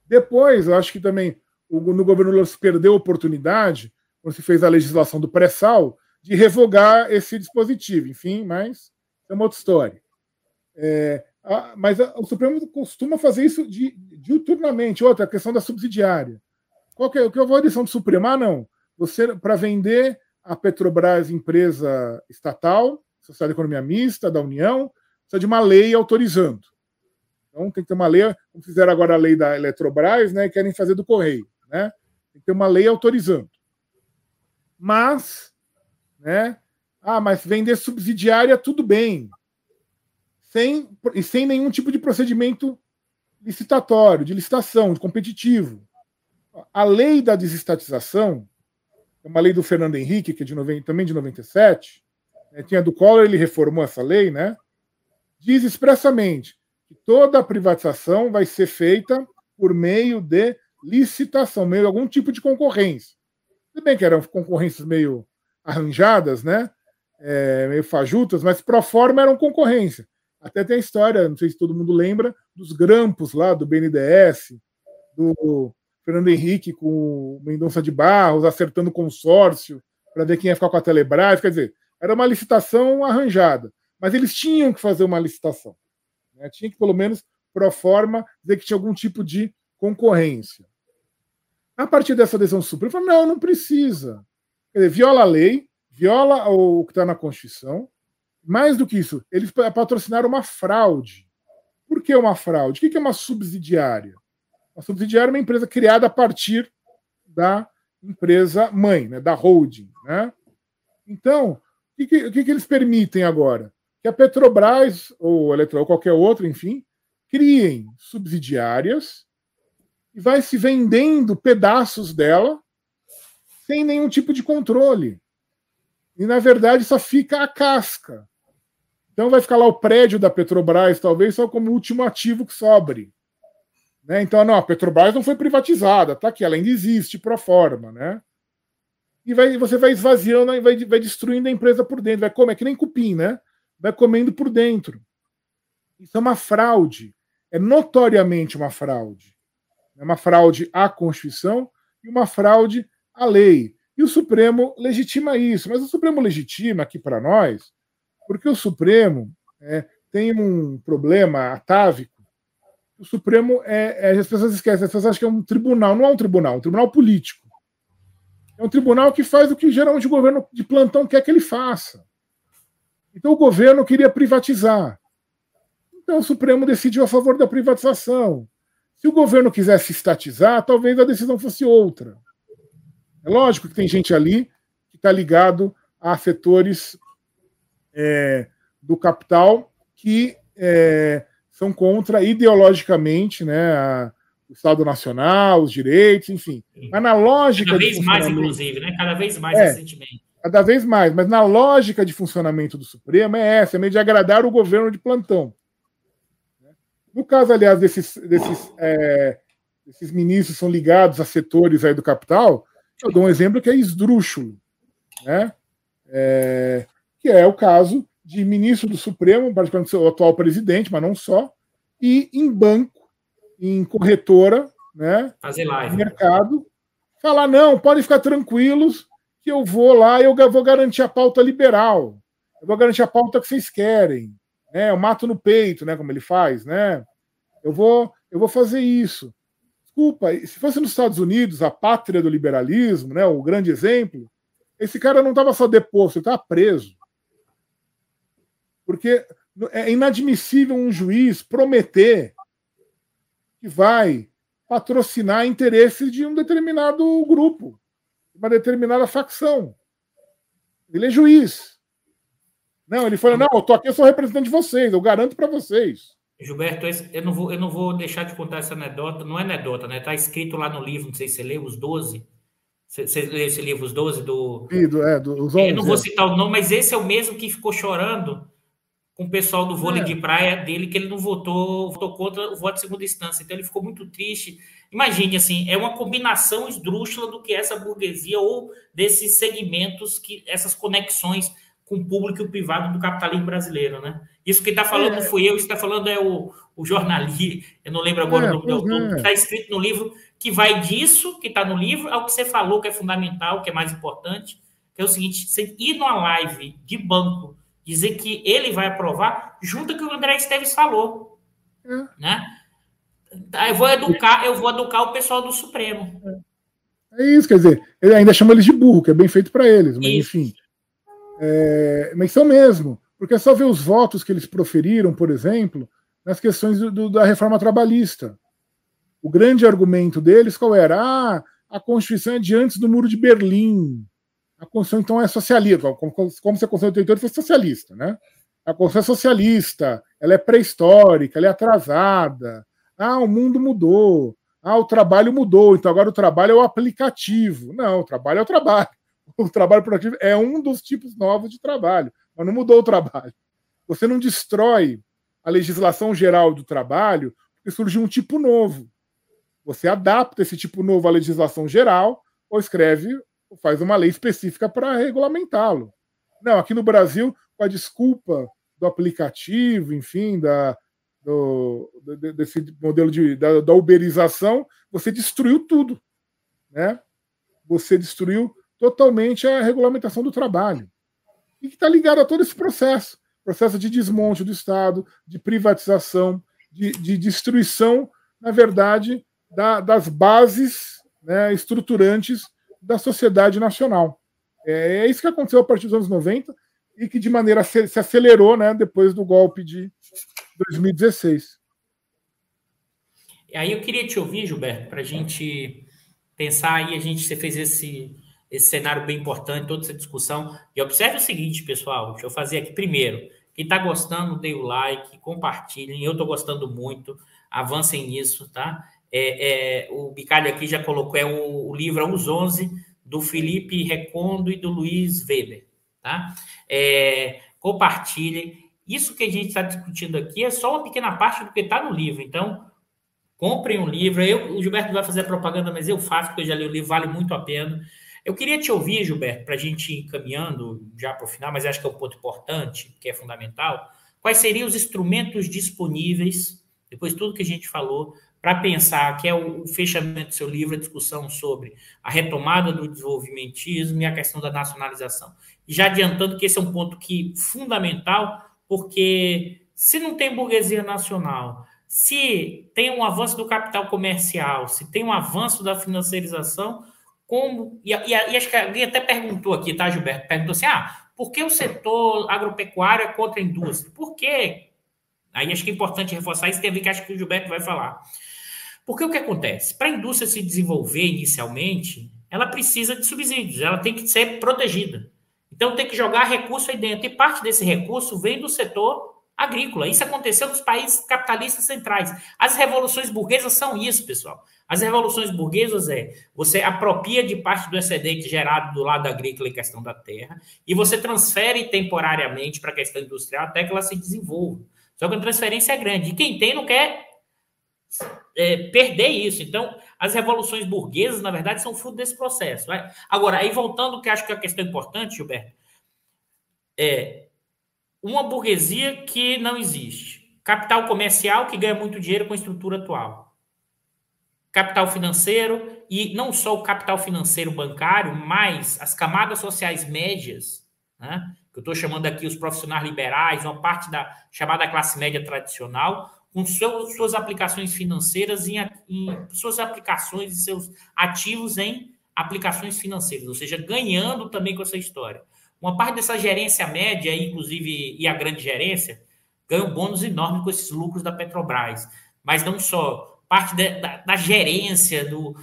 Depois, eu acho que também o, no governo Lula se perdeu a oportunidade, quando se fez a legislação do pré-sal, de revogar esse dispositivo. Enfim, mas é uma outra história. É, a, mas a, o Supremo costuma fazer isso diuturnamente. Outra, a questão da subsidiária. Qual que é, qual é a decisão do Supremo? Ah, não. Você, para vender a Petrobras, empresa estatal, sociedade de economia mista, da União, precisa de uma lei autorizando. Então, tem que ter uma lei, como fizeram agora a lei da Eletrobras, né, e querem fazer do Correio. Né? Tem que ter uma lei autorizando. Mas, né, ah, mas vender subsidiária, tudo bem. Sem, e sem nenhum tipo de procedimento licitatório, de licitação, de competitivo. A lei da desestatização, é uma lei do Fernando Henrique, que é de noventa, também de noventa e sete, né, tinha do Collor, ele reformou essa lei, né, diz expressamente que toda a privatização vai ser feita por meio de licitação, meio de algum tipo de concorrência. Se bem que eram concorrências meio arranjadas, né, é, meio fajutas, mas pro forma eram concorrência. Até tem a história, não sei se todo mundo lembra, dos grampos lá do B N D E S, do Fernando Henrique com o Mendonça de Barros, acertando consórcio para ver quem ia ficar com a Telebrás. Quer dizer, era uma licitação arranjada, mas eles tinham que fazer uma licitação. Né? Tinha que, pelo menos, pro forma, dizer que tinha algum tipo de concorrência. A partir dessa decisão suprema, não, não precisa. Quer dizer, viola a lei, viola o que está na Constituição. Mais do que isso, eles patrocinaram uma fraude. Por que uma fraude? O que é uma subsidiária? A subsidiária é uma empresa criada a partir da empresa mãe, né, da holding. Né? Então, o que, o que eles permitem agora? Que a Petrobras, ou Eletrobras, ou qualquer outra, enfim, criem subsidiárias e vai se vendendo pedaços dela sem nenhum tipo de controle. E, na verdade, só fica a casca. Então, vai ficar lá o prédio da Petrobras, talvez, só como último ativo que sobre. Né? Então, não, a Petrobras não foi privatizada, tá aqui, ela ainda existe pro forma, né? E vai, você vai esvaziando e vai, vai destruindo a empresa por dentro, vai comer, é que nem cupim, né? Vai comendo por dentro. Isso é uma fraude, é notoriamente uma fraude. É uma fraude à Constituição e uma fraude à lei. E o Supremo legitima isso, mas o Supremo legitima aqui para nós, porque o Supremo é, tem um problema atávico. O Supremo, é, é, as pessoas esquecem, as pessoas acham que é um tribunal. Não é um tribunal, é um tribunal político. É um tribunal que faz o que geralmente o governo de plantão quer que ele faça. Então o governo queria privatizar. Então o Supremo decidiu a favor da privatização. Se o governo quisesse estatizar, talvez a decisão fosse outra. É lógico que tem gente ali que está ligado a setores é, do capital que... É, são contra ideologicamente, né, a, o Estado Nacional, os direitos, enfim. Mas na lógica cada vez mais, inclusive, né? Cada vez mais é, recentemente. Cada vez mais, mas na lógica de funcionamento do Supremo é essa, é meio de agradar o governo de plantão. No caso, aliás, desses, desses, é, desses ministros são ligados a setores aí do capital, eu dou um exemplo que é esdrúxulo, né? É, que é o caso de ministro do Supremo, particularmente seu atual presidente, mas não só, e em banco, em corretora, né, fazer live, mercado, falar, não, podem ficar tranquilos que eu vou lá e eu vou garantir a pauta liberal, eu vou garantir a pauta que vocês querem, né? Eu mato no peito, né, como ele faz, né? Eu vou, eu vou fazer isso. Desculpa, se fosse nos Estados Unidos, a pátria do liberalismo, né, o grande exemplo, esse cara não estava só deposto, ele estava preso. Porque é inadmissível um juiz prometer que vai patrocinar interesses de um determinado grupo, uma determinada facção. Ele é juiz. Não, ele falou, não, eu estou aqui, eu sou representante de vocês, eu garanto para vocês. Gilberto, eu não, vou, eu não vou deixar de contar essa anedota, não é anedota, né? Está escrito lá no livro, não sei se você leu, os doze. Você, você leu esse livro, os doze do... do, é, do os onze, eu não vou citar o nome, mas esse é o mesmo que ficou chorando com o pessoal do vôlei é. de praia dele, que ele não votou, votou contra o voto de segunda instância. Então ele ficou muito triste. Imagine, assim, é uma combinação esdrúxula do que essa burguesia ou desses segmentos, que essas conexões com o público e o privado do capitalismo brasileiro, né? Isso que está falando é. não fui eu, isso que está falando é o, o jornalista, eu não lembro agora é, o nome do autor, que está escrito no livro, que vai disso, que está no livro, ao que você falou, que é fundamental, que é mais importante, que é o seguinte, você ir numa live de banco, dizer que ele vai aprovar, junto com o que o André Esteves falou. É. Né? Eu vou educar, eu vou educar o pessoal do Supremo. É, é isso, quer dizer, ele ainda chama eles de burro, que é bem feito para eles, mas isso. enfim. É, mas são mesmo, porque é só ver os votos que eles proferiram, por exemplo, nas questões do, do, da reforma trabalhista. O grande argumento deles, qual era? Ah, a Constituição é de antes do Muro de Berlim. A Constituição, então, é socialista. Como, como se a Constituição de oitenta e oito fosse socialista, né? A Constituição é socialista, ela é pré-histórica, ela é atrasada. Ah, o mundo mudou. Ah, o trabalho mudou. Então, agora o trabalho é o aplicativo. Não, o trabalho é o trabalho. O trabalho produtivo é um dos tipos novos de trabalho, mas não mudou o trabalho. Você não destrói a legislação geral do trabalho porque surgiu um tipo novo. Você adapta esse tipo novo à legislação geral ou escreve, ou faz uma lei específica para regulamentá-lo. Não, aqui no Brasil, com a desculpa do aplicativo, enfim, da, do, desse modelo de, da, da uberização, você destruiu tudo, né? Você destruiu totalmente a regulamentação do trabalho. E que está ligado a todo esse processo. Processo de desmonte do Estado, de privatização, de, de destruição, na verdade, da, das bases, né, estruturantes da sociedade nacional. É, é isso que aconteceu a partir dos anos noventa e que, de maneira, se, se acelerou, né, depois do golpe de dois mil e dezesseis. E aí eu queria te ouvir, Gilberto, para a gente pensar aí, a gente, você fez esse... esse cenário bem importante, toda essa discussão. E observe o seguinte, pessoal, deixa eu fazer aqui. Primeiro, quem está gostando, dê o like, compartilhem, eu estou gostando muito, avancem nisso, tá? É, é, o Bicalho aqui já colocou, é o, o livro Os onze, do Felipe Recondo e do Luiz Weber, tá? É, compartilhem. Isso que a gente está discutindo aqui é só uma pequena parte do que está no livro, então, comprem o livro. Eu, o Gilberto vai fazer a propaganda, mas eu faço, porque eu já li o livro, vale muito a pena. Eu queria te ouvir, Gilberto, para a gente ir caminhando já para o final, mas acho que é um ponto importante, que é fundamental. Quais seriam os instrumentos disponíveis, depois de tudo que a gente falou, para pensar, que é o fechamento do seu livro, a discussão sobre a retomada do desenvolvimentismo e a questão da nacionalização. E já adiantando que esse é um ponto que, fundamental, porque se não tem burguesia nacional, se tem um avanço do capital comercial, se tem um avanço da financiarização... Como, e, e, e acho que alguém até perguntou aqui, tá, Gilberto? Perguntou assim, ah, por que o setor agropecuário é contra a indústria? Por quê? Aí acho que é importante reforçar isso, tem a ver que acho que o Gilberto vai falar. Porque o que acontece? Para a indústria se desenvolver inicialmente, ela precisa de subsídios, ela tem que ser protegida. Então tem que jogar recurso aí dentro, e parte desse recurso vem do setor agrícola. Isso aconteceu nos países capitalistas centrais. As revoluções burguesas são isso, pessoal. As revoluções burguesas é você apropria de parte do excedente gerado do lado agrícola em questão da terra e você transfere temporariamente para a questão industrial até que ela se desenvolva. Só que a transferência é grande. E quem tem não quer é, perder isso. Então, as revoluções burguesas, na verdade, são fruto desse processo. Né? Agora, aí voltando, que acho que é a questão importante, Gilberto, é uma burguesia que não existe. Capital comercial que ganha muito dinheiro com a estrutura atual. capital financeiro, e não só o capital financeiro bancário, mas as camadas sociais médias, né, que eu estou chamando aqui os profissionais liberais, uma parte da chamada classe média tradicional, com seu, suas aplicações financeiras, em, em suas aplicações e seus ativos em aplicações financeiras, ou seja, ganhando também com essa história. Uma parte dessa gerência média, inclusive, e a grande gerência, ganha um bônus enorme com esses lucros da Petrobras. Mas não só, parte de, da, da gerência, do,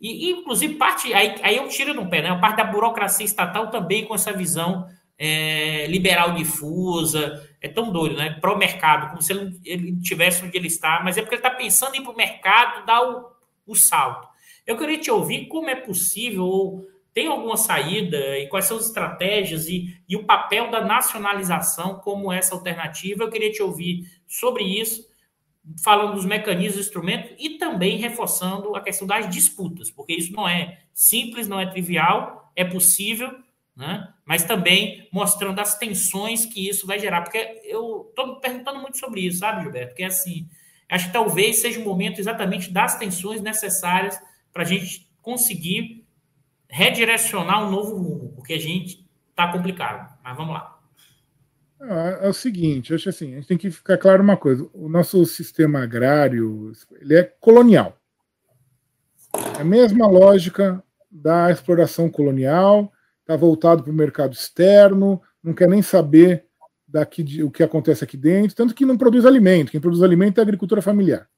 e, e inclusive parte, aí, aí eu tiro no pé, né? A parte da burocracia estatal também com essa visão é, liberal difusa. É tão doido, né? Pro mercado, como se ele, ele tivesse onde ele está, mas é porque ele está pensando em ir para o mercado, dar o, o salto. Eu queria te ouvir como é possível, ou tem alguma saída, e quais são as estratégias e, e o papel da nacionalização como essa alternativa. Eu queria te ouvir sobre isso, falando dos mecanismos, instrumentos, e também reforçando a questão das disputas, porque isso não é simples, não é trivial, é possível, né? Mas também mostrando as tensões que isso vai gerar, porque eu estou me perguntando muito sobre isso, sabe, Gilberto? Porque assim, acho que talvez seja o momento exatamente das tensões necessárias para a gente conseguir redirecionar um novo rumo, porque a gente está complicado, mas vamos lá. É o seguinte, acho assim, a gente tem que ficar claro uma coisa, o nosso sistema agrário, ele é colonial. É a mesma lógica da exploração colonial, está voltado para o mercado externo, não quer nem saber daqui de, o que acontece aqui dentro, tanto que não produz alimento, quem produz alimento é a agricultura familiar.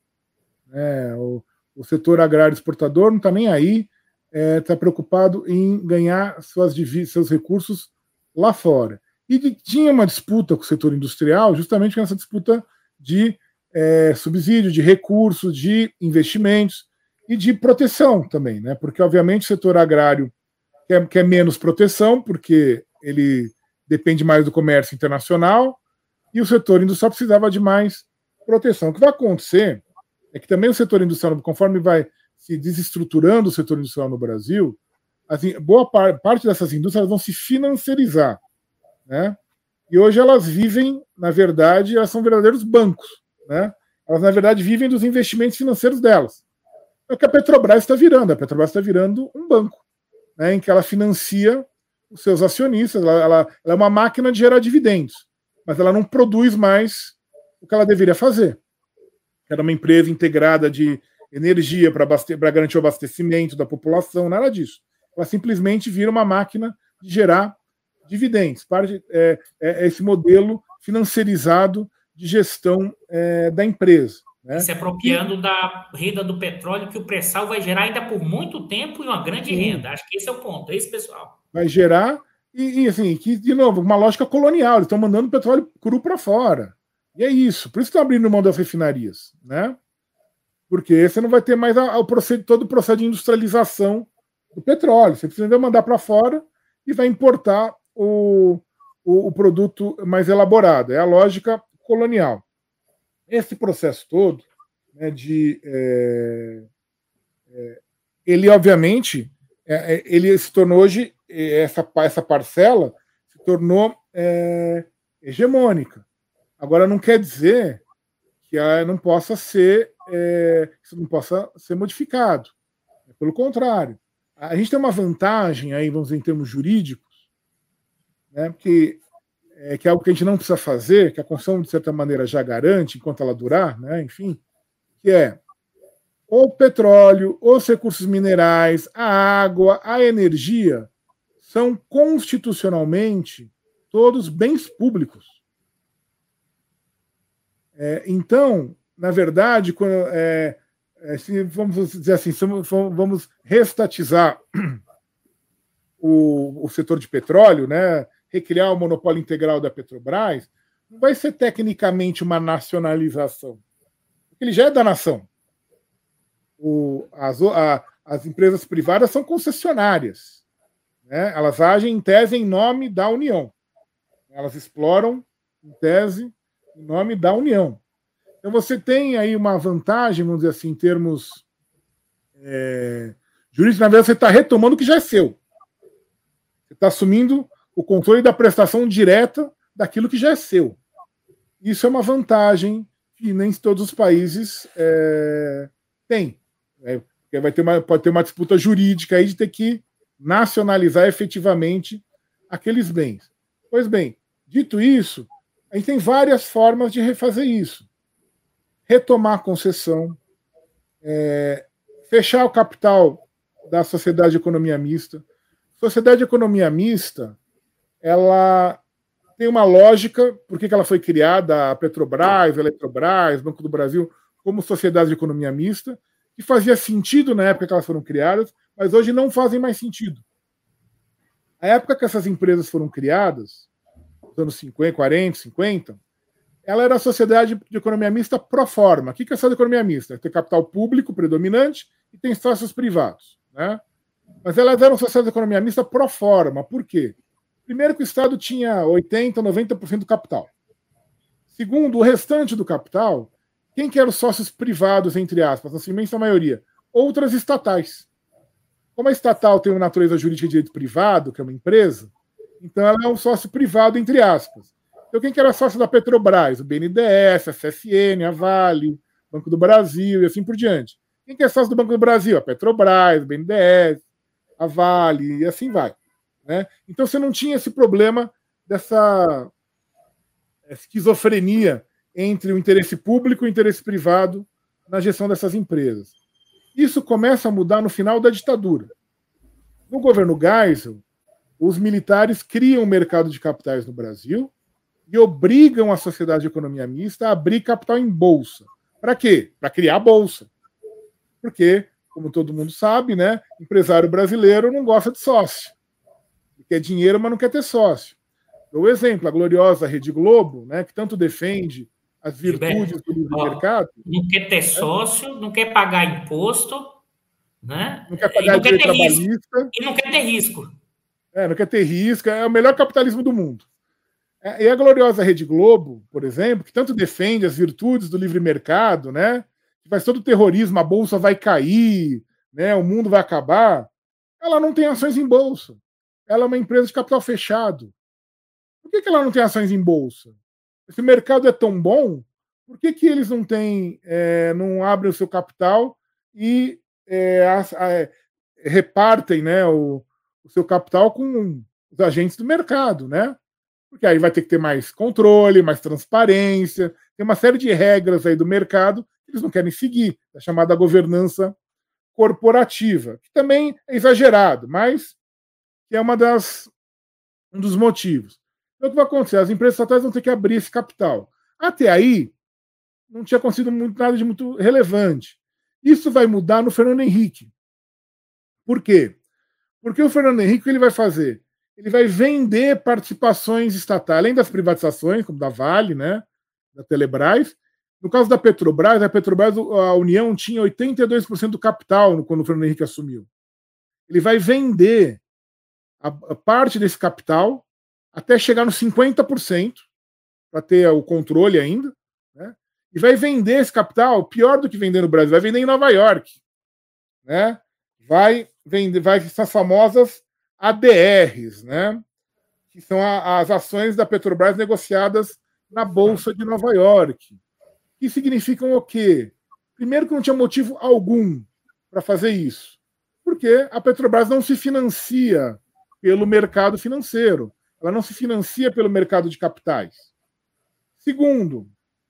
É, o, o setor agrário exportador não está nem aí, está é, preocupado em ganhar suas divisas, seus recursos lá fora. E de, tinha uma disputa com o setor industrial, justamente nessa disputa de é, subsídio, de recursos, de investimentos e de proteção também, né? Porque, obviamente, o setor agrário quer, quer menos proteção, porque ele depende mais do comércio internacional, e o setor industrial precisava de mais proteção. O que vai acontecer é que também o setor industrial, conforme vai se desestruturando o setor industrial no Brasil, assim, boa par- parte dessas indústrias vão se financiarizar. Né? E hoje elas vivem, na verdade, elas são verdadeiros bancos, né? Elas, na verdade, vivem dos investimentos financeiros delas. É o que a Petrobras está virando. A Petrobras está virando um banco, né? Em que ela financia os seus acionistas. Ela, ela, ela é uma máquina de gerar dividendos, mas ela não produz mais o que ela deveria fazer. Era uma empresa integrada de energia para abaste- para garantir o abastecimento da população, nada disso. Ela simplesmente vira uma máquina de gerar dividendos, parte, é, é esse modelo financiarizado de gestão é, da empresa. Né? Se apropriando e, da renda do petróleo, que o pré-sal vai gerar ainda por muito tempo e uma grande sim. renda. Acho que esse é o ponto, é isso, pessoal. Vai gerar, e, e assim, que, de novo, uma lógica colonial, eles estão mandando o petróleo cru para fora. E é isso, por isso estão abrindo mão das refinarias, né? Porque você não vai ter mais a, a, o proced, todo o processo de industrialização do petróleo. Você precisa mandar para fora e vai importar O, o, o produto mais elaborado, é a lógica colonial. Esse processo todo, né, de, é, é, ele, obviamente, é, ele se tornou hoje, é, essa, essa parcela se tornou é, hegemônica. Agora, não quer dizer que ela não possa ser, é, não possa ser modificado. Pelo contrário. A gente tem uma vantagem, aí, vamos dizer, em termos jurídicos, né, que, é, que é algo que a gente não precisa fazer, que a Constituição, de certa maneira, já garante, enquanto ela durar, né, enfim, que é o petróleo, os recursos minerais, a água, a energia, são constitucionalmente todos bens públicos. É, então, na verdade, quando, é, é, se, vamos dizer assim, vamos restatizar o, o setor de petróleo, né, recriar o monopólio integral da Petrobras, não vai ser tecnicamente uma nacionalização. Ele já é da nação. O, as, a, as empresas privadas são concessionárias. Né? Elas agem, em tese, em nome da União. Elas exploram, em tese, em nome da União. Então, você tem aí uma vantagem, vamos dizer assim, em termos é, jurídicos. Na verdade, você está retomando o que já é seu. Você está assumindo o controle da prestação direta daquilo que já é seu. Isso é uma vantagem que nem todos os países é, têm. É, vai ter uma, pode ter uma disputa jurídica aí de ter que nacionalizar efetivamente aqueles bens. Pois bem, dito isso, a gente tem várias formas de refazer isso. Retomar a concessão, é, fechar o capital da sociedade de economia mista. Sociedade de economia mista, ela tem uma lógica, por que ela foi criada, a Petrobras, a Eletrobras, Banco do Brasil, como sociedade de economia mista, que fazia sentido na época que elas foram criadas, mas hoje não fazem mais sentido. A época que essas empresas foram criadas, nos anos cinquenta, quarenta, cinquenta, ela era a sociedade de economia mista pro forma. O que é essa economia mista? Tem capital público predominante e tem sócios privados, né? Mas elas eram sociedades de economia mista pro forma. Por quê? Primeiro, que o Estado tinha oitenta, noventa por cento do capital. Segundo, o restante do capital, quem que eram os sócios privados, entre aspas, na sua imensa maioria? Outras estatais. Como a estatal tem uma natureza jurídica de direito privado, que é uma empresa, então ela é um sócio privado, entre aspas. Então quem que era sócio da Petrobras? O B N D E S, a C S N, a Vale, Banco do Brasil e assim por diante. Quem que é sócio do Banco do Brasil? A Petrobras, o B N D E S, a Vale e assim vai. Né? Então você não tinha esse problema dessa esquizofrenia entre o interesse público e o interesse privado na gestão dessas empresas. Isso começa a mudar no final da ditadura. No governo Geisel, os militares criam o mercado de capitais no Brasil e obrigam a sociedade de economia mista a abrir capital em bolsa. Para quê? Para criar a bolsa. Porque, como todo mundo sabe, né, empresário brasileiro não gosta de sócio. Ele quer dinheiro, mas não quer ter sócio. Dou um exemplo, a gloriosa Rede Globo, né, que tanto defende as virtudes do livre mercado. Não quer ter sócio, não quer pagar imposto, né? Não quer pagar direito trabalhista. E não quer ter risco. É, não quer ter risco. É o melhor capitalismo do mundo. E a gloriosa Rede Globo, por exemplo, que tanto defende as virtudes do livre mercado, né? Que faz todo o terrorismo, a bolsa vai cair, né? O mundo vai acabar. Ela não tem ações em bolsa. Ela é uma empresa de capital fechado. Por que que ela não tem ações em bolsa? Se o mercado é tão bom, por que que eles não têm, é, não abrem o seu capital e é, a, a, repartem, né, o, o seu capital com os agentes do mercado, né? Porque aí vai ter que ter mais controle, mais transparência, tem uma série de regras aí do mercado que eles não querem seguir, a chamada governança corporativa, que também é exagerado, mas que é uma das, um dos motivos. Então, o que vai acontecer? As empresas estatais vão ter que abrir esse capital. Até aí, não tinha acontecido muito, nada de muito relevante. Isso vai mudar no Fernando Henrique. Por quê? Porque o Fernando Henrique, o que ele vai fazer? Ele vai vender participações estatais, além das privatizações, como da Vale, né, da Telebrás. No caso da Petrobras, a Petrobras, a União tinha oitenta e dois por cento do capital quando o Fernando Henrique assumiu. Ele vai vender a, a parte desse capital até chegar nos cinquenta por cento, para ter o controle ainda, né? E vai vender esse capital, pior do que vender no Brasil, vai vender em Nova York, né? Vai vender, vai essas famosas A D Rs, né? Que são a, as ações da Petrobras negociadas na Bolsa de Nova York, que significam o quê? Primeiro, que não tinha motivo algum para fazer isso, porque a Petrobras não se financia pelo mercado financeiro. Ela não se financia pelo mercado de capitais. Segundo,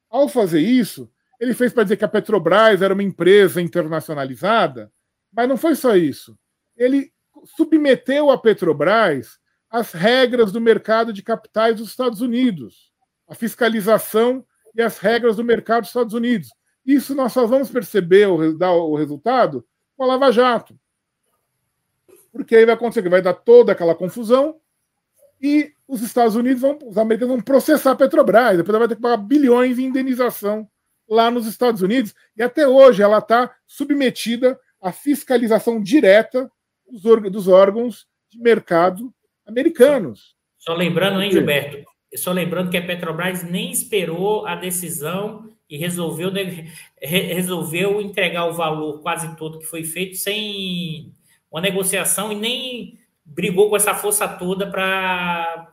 ao fazer isso, ele fez para dizer que a Petrobras era uma empresa internacionalizada, mas não foi só isso. Ele submeteu a Petrobras às regras do mercado de capitais dos Estados Unidos, a fiscalização e as regras do mercado dos Estados Unidos. Isso nós só vamos perceber o, dar o resultado com a Lava Jato. Porque aí vai acontecer que vai dar toda aquela confusão e os Estados Unidos, vão, os americanos vão processar a Petrobras, depois ela vai ter que pagar bilhões de indenização lá nos Estados Unidos, e até hoje ela está submetida à fiscalização direta dos, dos órgãos de mercado americanos. Só lembrando, hein, Gilberto? Só lembrando que a Petrobras nem esperou a decisão e resolveu, resolveu entregar o valor quase todo que foi feito sem uma negociação e nem brigou com essa força toda para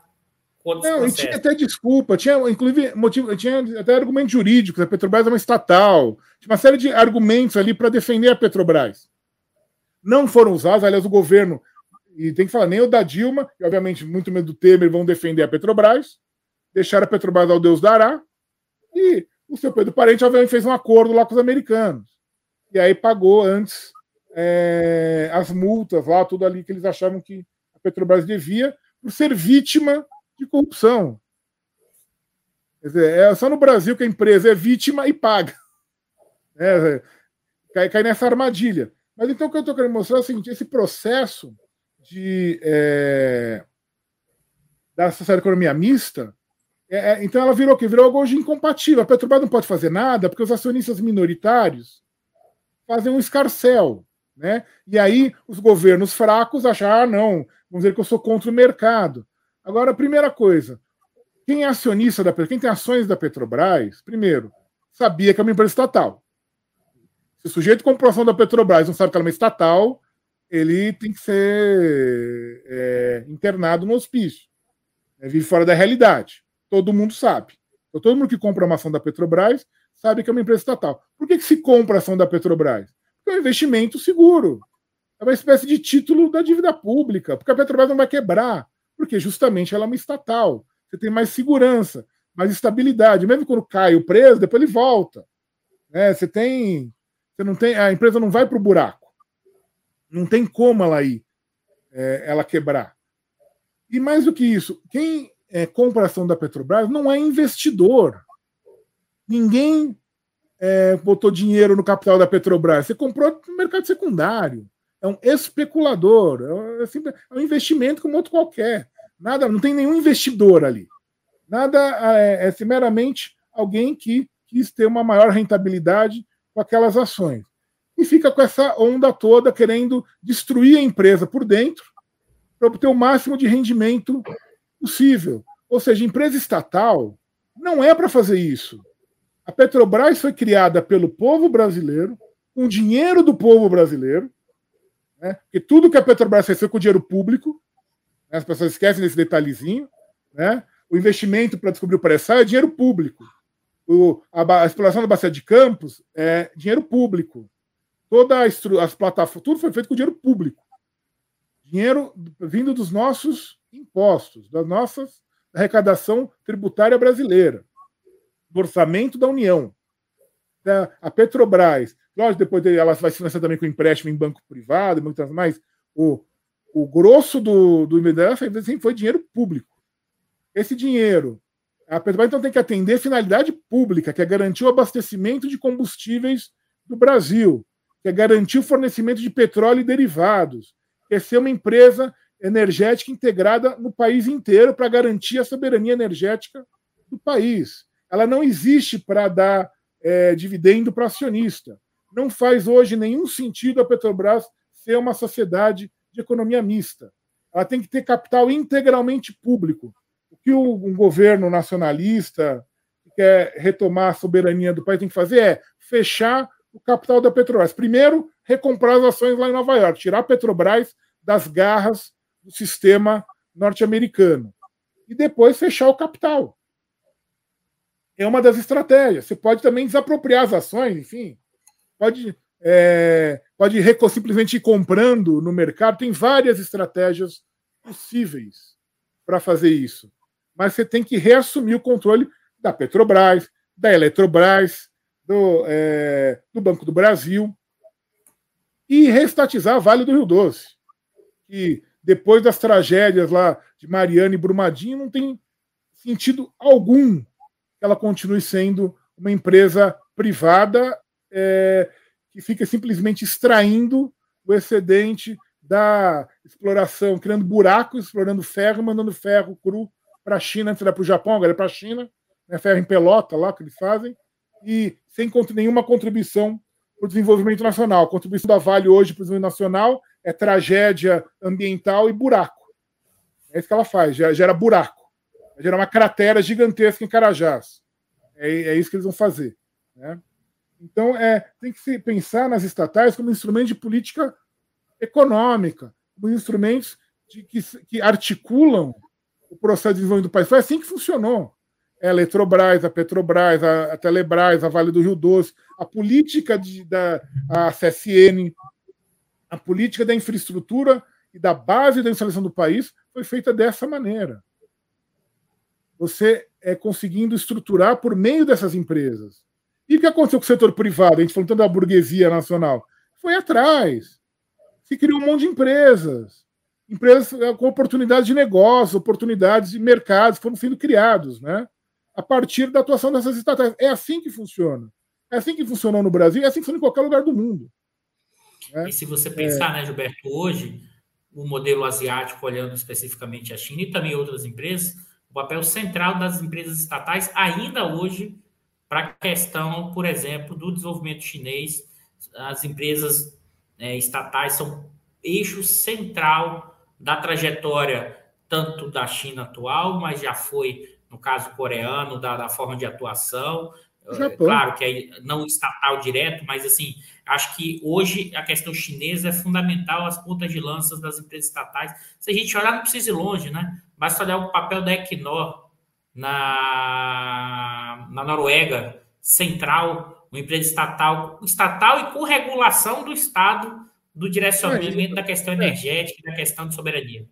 Quantos não, tinha até desculpa, tinha inclusive motivo, tinha até argumentos jurídicos, a Petrobras é uma estatal, tinha uma série de argumentos ali para defender a Petrobras. Não foram usados, aliás, o governo, e tem que falar, nem o da Dilma, e obviamente muito menos do Temer, vão defender a Petrobras, deixaram a Petrobras ao Deus dará, e o seu Pedro Parente, obviamente, fez um acordo lá com os americanos, e aí pagou antes é, as multas lá, tudo ali que eles achavam que a Petrobras devia, por ser vítima de corrupção. Quer dizer, é só no Brasil que a empresa é vítima e paga. É, cai, cai nessa armadilha. Mas então o que eu estou querendo mostrar é o seguinte: esse processo de, é, da sociedade de economia mista, é, é, então ela virou o quê? Virou algo hoje incompatível. A Petrobras não pode fazer nada porque os acionistas minoritários fazem um escarcéu, né? E aí os governos fracos acham, ah, não, vamos dizer que eu sou contra o mercado. Agora, a primeira coisa, quem é acionista da Petrobras, quem tem ações da Petrobras, primeiro, sabia que é uma empresa estatal. Se o sujeito comprou ação da Petrobras não sabe que ela é uma estatal, ele tem que ser é, internado no hospício. É, vive fora da realidade. Todo mundo sabe. Então, todo mundo que compra uma ação da Petrobras sabe que é uma empresa estatal. Por que, que se compra ação da Petrobras? Porque é um investimento seguro. É uma espécie de título da dívida pública, porque a Petrobras não vai quebrar. Porque justamente ela é uma estatal. Você tem mais segurança, mais estabilidade. Mesmo quando cai o preço, depois ele volta. É, você tem, você não tem, a empresa não vai para o buraco. Não tem como ela ir, é, ela quebrar. E mais do que isso, quem é, compra ação da Petrobras não é investidor. Ninguém é, botou dinheiro no capital da Petrobras. Você comprou no mercado secundário. É um especulador, é um investimento como outro qualquer. Nada, não tem nenhum investidor ali. Nada é, é meramente alguém que quis ter uma maior rentabilidade com aquelas ações. E fica com essa onda toda querendo destruir a empresa por dentro para obter o máximo de rendimento possível. Ou seja, empresa estatal não é para fazer isso. A Petrobras foi criada pelo povo brasileiro, com o dinheiro do povo brasileiro, né? Porque tudo que a Petrobras fez foi com o dinheiro público, né? As pessoas esquecem desse detalhezinho, né? O investimento para descobrir o pré-sal é dinheiro público, o, a, a exploração da Bacia de Campos é dinheiro público, todas as plataformas, tudo foi feito com dinheiro público, dinheiro vindo dos nossos impostos, da nossa arrecadação tributária brasileira, do orçamento da União. A Petrobras, lógico, depois ela vai se financiar também com empréstimo em banco privado e muitas mais. O, o grosso do, do I B D S foi dinheiro público. Esse dinheiro, a Petrobras então tem que atender finalidade pública, que é garantir o abastecimento de combustíveis do Brasil, que é garantir o fornecimento de petróleo e derivados, que é ser uma empresa energética integrada no país inteiro para garantir a soberania energética do país. Ela não existe para dar é, dividendo para acionista. Não faz hoje nenhum sentido a Petrobras ser uma sociedade de economia mista. Ela tem que ter capital integralmente público. O que um governo nacionalista que quer retomar a soberania do país tem que fazer é fechar o capital da Petrobras. Primeiro, recomprar as ações lá em Nova York, tirar a Petrobras das garras do sistema norte-americano. E depois fechar o capital. É uma das estratégias. Você pode também desapropriar as ações, enfim. Pode, é, pode simplesmente ir comprando no mercado. Tem várias estratégias possíveis para fazer isso. Mas você tem que reassumir o controle da Petrobras, da Eletrobras, do, é, do Banco do Brasil e reestatizar a Vale do Rio Doce. E depois das tragédias lá de Mariana e Brumadinho, não tem sentido algum que ela continue sendo uma empresa privada É, que fica simplesmente extraindo o excedente da exploração, criando buracos, explorando ferro, mandando ferro cru para a China, antes era para o Japão, agora é para a China, né, ferro em pelota lá que eles fazem, e sem nenhuma contribuição para o desenvolvimento nacional. A contribuição da Vale hoje para o desenvolvimento nacional é tragédia ambiental e buraco. É isso que ela faz, gera, gera buraco. Gera uma cratera gigantesca em Carajás. É, é isso que eles vão fazer, né? Então, é, tem que se pensar nas estatais como instrumento de política econômica, como instrumentos de, que, que articulam o processo de desenvolvimento do país. Foi assim que funcionou. A Eletrobras, a Petrobras, a Telebrás, a Vale do Rio Doce, a política de, da a C S N, a política da infraestrutura e da base da instalação do país foi feita dessa maneira. Você é conseguindo estruturar por meio dessas empresas. E o que aconteceu com o setor privado? A gente falou tanto da burguesia nacional. Foi atrás. Se criou um monte de empresas. Empresas com oportunidades de negócio, oportunidades de mercados foram sendo criados, né? A partir da atuação dessas estatais. É assim que funciona. É assim que funcionou no Brasil, é assim que funciona em qualquer lugar do mundo. Né? E se você pensar, é... né, Gilberto, hoje, o modelo asiático, olhando especificamente a China e também outras empresas, o papel central das empresas estatais ainda hoje para a questão, por exemplo, do desenvolvimento chinês, as empresas é, estatais são eixo central da trajetória tanto da China atual, mas já foi no caso coreano, da, da forma de atuação, Japão. Claro que é não estatal direto, mas assim, acho que hoje a questão chinesa é fundamental, as pontas de lanças das empresas estatais. Se a gente olhar, não precisa ir longe, né? Basta olhar o papel da Equinor na, na Noruega Central, uma empresa estatal, estatal e com regulação do Estado, do direcionamento é, da questão energética, é. da questão de soberania.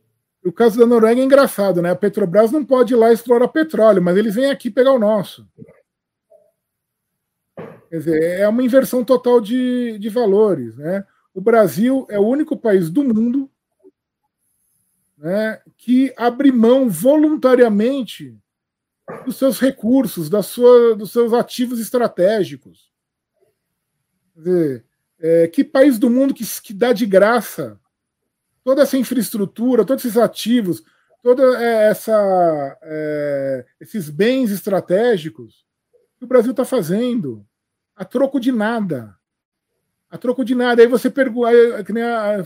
O caso da Noruega é engraçado, né? A Petrobras não pode ir lá explorar petróleo, mas eles vêm aqui pegar o nosso. Quer dizer, é uma inversão total de, de valores, né? O Brasil é o único país do mundo, né, que abre mão voluntariamente dos seus recursos, da sua, dos seus ativos estratégicos. Quer dizer, é, que país do mundo que, que dá de graça toda essa infraestrutura, todos esses ativos, todos é, esses bens estratégicos que o Brasil está fazendo a troco de nada. A troco de nada. Aí você pergunta,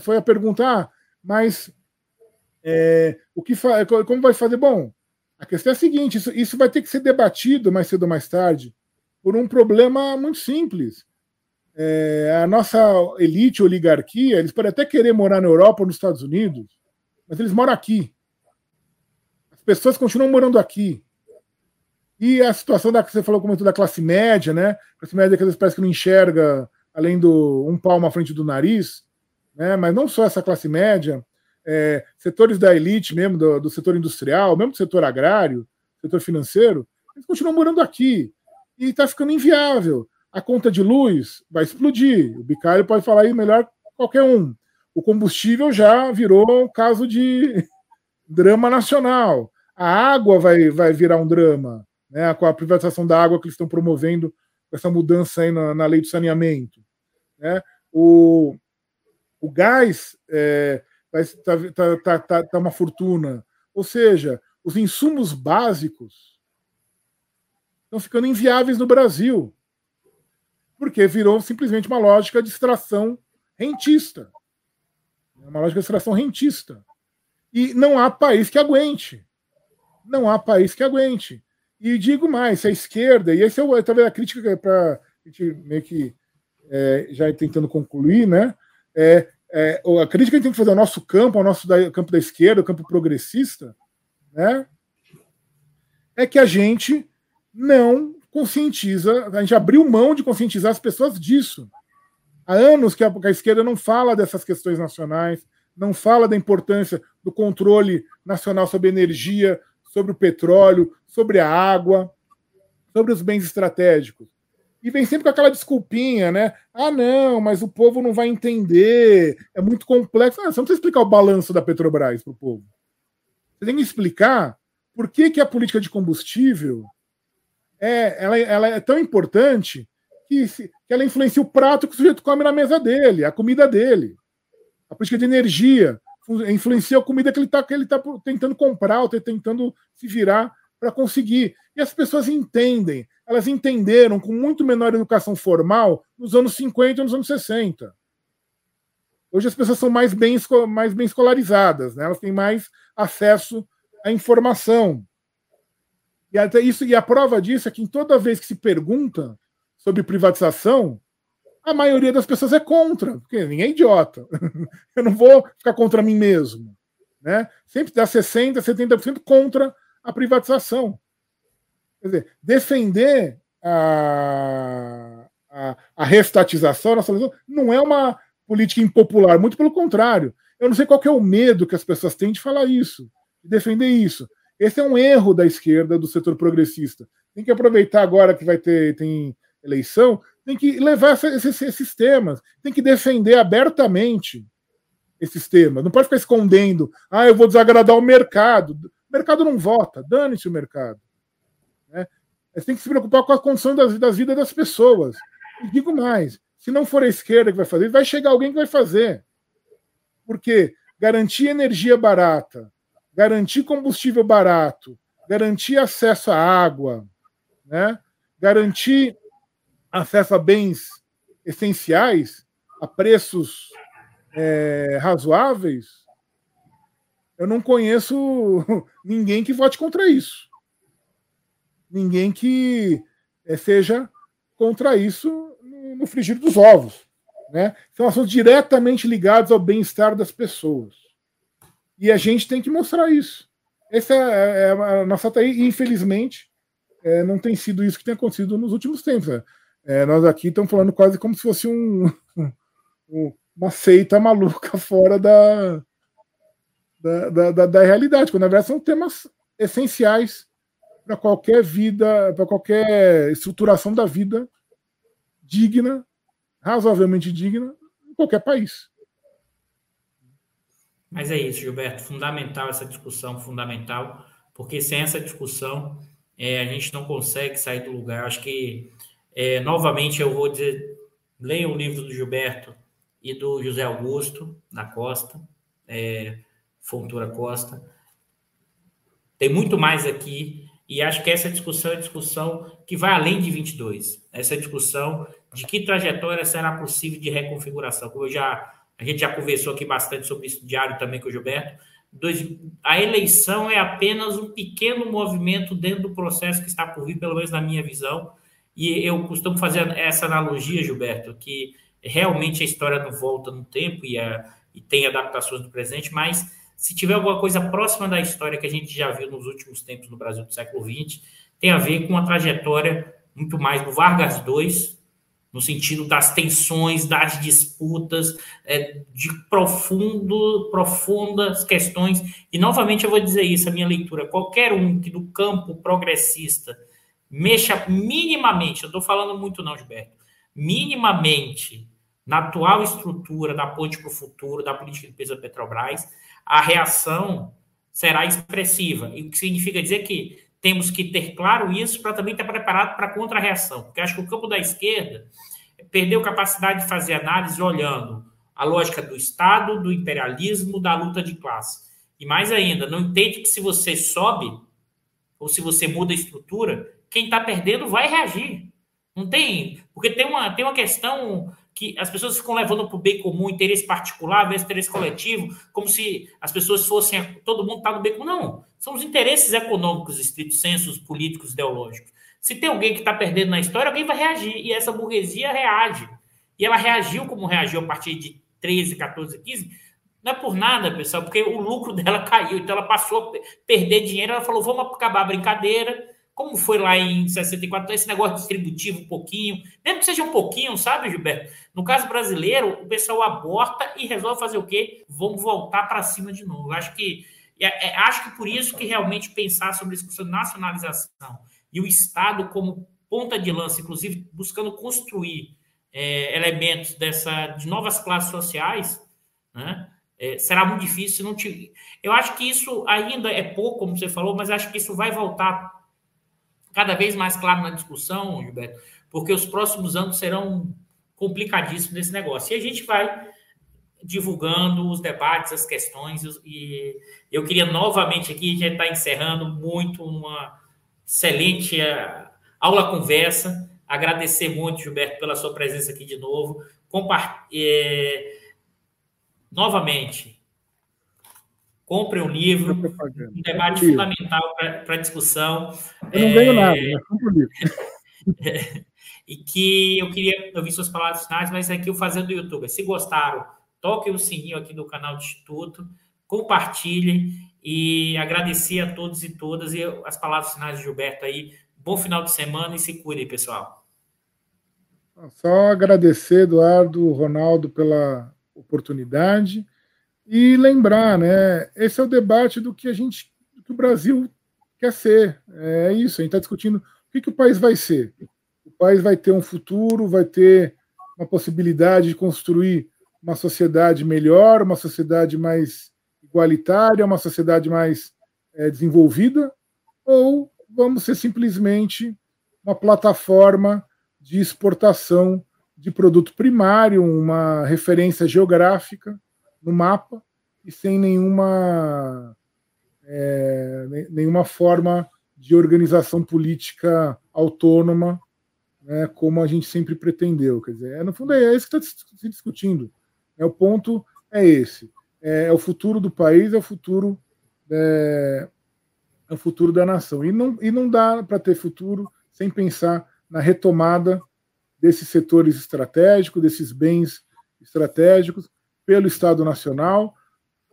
foi a pergunta, ah, mas é, o que fa- como vai fazer? Bom, a questão é a seguinte, isso, isso vai ter que ser debatido mais cedo ou mais tarde por um problema muito simples. É, a nossa elite, oligarquia, eles podem até querer morar na Europa ou nos Estados Unidos, mas eles moram aqui. As pessoas continuam morando aqui. E a situação da que você falou, comentou da classe média, né? A classe média que às vezes parece que não enxerga além do um palmo à frente do nariz, né? Mas não só essa classe média, é, setores da elite mesmo, do, do setor industrial, mesmo do setor agrário, setor financeiro, eles continuam morando aqui. E está ficando inviável. A conta de luz vai explodir. O Bicário pode falar aí melhor qualquer um. O combustível já virou um caso de drama nacional. A água vai, vai virar um drama, né, com a privatização da água que eles estão promovendo, com essa mudança aí na, na lei do saneamento. Né? O, o gás está é, tá, tá, tá, tá uma fortuna. Ou seja, os insumos básicos estão ficando inviáveis no Brasil, porque virou simplesmente uma lógica de extração rentista. Uma lógica de extração rentista. E não há país que aguente. Não há país que aguente. E digo mais, a esquerda, e essa é talvez a crítica para a gente meio que é, já tentando concluir, né? É, é, a crítica que a gente tem que fazer ao nosso campo, ao nosso da, campo da esquerda, o campo progressista, né? É que a gente não conscientiza, a gente abriu mão de conscientizar as pessoas disso. Há anos que a, que a esquerda não fala dessas questões nacionais, não fala da importância do controle nacional sobre a energia, sobre o petróleo, sobre a água, sobre os bens estratégicos. E vem sempre com aquela desculpinha, né? Ah, não, mas o povo não vai entender, é muito complexo. Ah, você não precisa explicar o balanço da Petrobras para o povo. Você tem que explicar por que, que a política de combustível é, ela, ela é tão importante que, se, que ela influencia o prato que o sujeito come na mesa dele, a comida dele. A política de energia influencia a comida que ele está tá tentando comprar, ou tá tentando se virar para conseguir. E as pessoas entendem. Elas entenderam com muito menor educação formal nos anos cinquenta e nos anos sessenta. Hoje as pessoas são mais bem, mais bem escolarizadas, né? Elas têm mais acesso à informação. E, até isso, e a prova disso é que toda vez que se pergunta sobre privatização, a maioria das pessoas é contra, porque ninguém é idiota. Eu não vou ficar contra mim mesmo. né? Sempre dá sessenta por cento, setenta por cento contra a privatização. Quer dizer, defender a, a, a restatização, a nacionalização, não é uma política impopular, muito pelo contrário. Eu não sei qual que é o medo que as pessoas têm de falar isso, de defender isso. Esse é um erro da esquerda, do setor progressista. Tem que aproveitar agora que vai ter tem eleição, tem que levar essa, esses, esses temas, tem que defender abertamente esses temas. Não pode ficar escondendo. Ah, eu vou desagradar o mercado. O mercado não vota. Dane-se o mercado. Né? Você tem que se preocupar com a condição das, das vidas das pessoas. E digo mais, se não for a esquerda que vai fazer, vai chegar alguém que vai fazer. Porque garantir energia barata, garantir combustível barato, garantir acesso à água, né? Garantir acesso a bens essenciais, a preços é, razoáveis, eu não conheço ninguém que vote contra isso. Ninguém que seja contra isso no frigir dos ovos. Né? São assuntos diretamente ligados ao bem-estar das pessoas. E a gente tem que mostrar isso. Essa é a nossa tarefa, e infelizmente é, não tem sido isso que tem acontecido nos últimos tempos. Né? É, nós aqui estamos falando quase como se fosse um, um, uma seita maluca fora da, da, da, da, da realidade, quando na verdade são temas essenciais para qualquer vida, para qualquer estruturação da vida digna, razoavelmente digna, em qualquer país. Mas é isso, Gilberto, fundamental essa discussão, fundamental, porque sem essa discussão é, a gente não consegue sair do lugar. Acho que, é, novamente, eu vou dizer, leiam o livro do Gilberto e do José Augusto da Costa, é, Fontoura Costa. Tem muito mais aqui, e acho que essa discussão é discussão que vai além de vinte e dois. Essa discussão de que trajetória será possível de reconfiguração. Como eu já... A gente já conversou aqui bastante sobre isso no diário também com o Gilberto. A eleição é apenas um pequeno movimento dentro do processo que está por vir, pelo menos na minha visão. E eu costumo fazer essa analogia, Gilberto, que realmente a história não volta no tempo e, a, e tem adaptações do presente, mas se tiver alguma coisa próxima da história que a gente já viu nos últimos tempos no Brasil do século vinte, tem a ver com uma trajetória muito mais do Vargas dois, no sentido das tensões, das disputas, de profundo, profundas questões. E, novamente, eu vou dizer isso, a minha leitura. Qualquer um que do campo progressista mexa minimamente, eu não estou falando muito não, Gilberto, minimamente na atual estrutura da ponte para o futuro, da política de defesa da Petrobras, a reação será expressiva. E o que significa dizer que temos que ter claro isso para também estar preparado para a contra-reação. Porque acho que o campo da esquerda perdeu capacidade de fazer análise olhando a lógica do Estado, do imperialismo, da luta de classe. E mais ainda, não entende que se você sobe ou se você muda a estrutura, quem está perdendo vai reagir. Não tem... Porque tem uma, tem uma questão que as pessoas ficam levando para o bem comum, interesse particular versus interesse coletivo, como se as pessoas fossem... Todo mundo está no bem comum. Não. São os interesses econômicos, estrito senso, políticos, ideológicos. Se tem alguém que está perdendo na história, alguém vai reagir. E essa burguesia reage. E ela reagiu como reagiu a partir de treze, quatorze, quinze. Não é por nada, pessoal, porque o lucro dela caiu. Então, ela passou a perder dinheiro. Ela falou, vamos acabar a brincadeira. Como foi lá em sessenta e quatro, esse negócio distributivo, um pouquinho. Mesmo que seja um pouquinho, sabe, Gilberto? No caso brasileiro, o pessoal aborta e resolve fazer o quê? Vamos voltar para cima de novo. Acho que... Acho que por isso que realmente pensar sobre a discussão de nacionalização e o Estado como ponta de lança, inclusive buscando construir é, elementos dessa, de novas classes sociais, né, é, será muito difícil. Se não te... Eu acho que isso ainda é pouco, como você falou, mas acho que isso vai voltar cada vez mais claro na discussão, Gilberto, porque os próximos anos serão complicadíssimos nesse negócio. E a gente vai... divulgando os debates, as questões, e eu queria novamente aqui, já está encerrando muito uma excelente aula-conversa, agradecer muito, Gilberto, pela sua presença aqui de novo, Compart... é... novamente, compre um livro, um debate é fundamental para a discussão. Eu não ganho é... nada, eu compro o livro. E que eu queria ouvir suas palavras finais, mas aqui o Fazendo do YouTube, se gostaram, toquem o sininho aqui do canal do Instituto, compartilhem e agradecer a todos e todas e as palavras finais de Gilberto aí. Bom final de semana e se cuidem, pessoal. Só agradecer, Eduardo, Ronaldo, pela oportunidade e lembrar, né? Esse é o debate do que a gente, do que o Brasil quer ser. É isso, a gente está discutindo o que, que o país vai ser. O país vai ter um futuro, vai ter uma possibilidade de construir uma sociedade melhor, uma sociedade mais igualitária, uma sociedade mais é, desenvolvida, ou vamos ser simplesmente uma plataforma de exportação de produto primário, uma referência geográfica no mapa e sem nenhuma, é, nenhuma forma de organização política autônoma, né, como a gente sempre pretendeu. Quer dizer, é, no fundo, é isso que está se discutindo. É, o ponto é esse. É, é o futuro do país, é o futuro, é, é o futuro da nação. E não, e não dá para ter futuro sem pensar na retomada desses setores estratégicos, desses bens estratégicos, pelo Estado Nacional,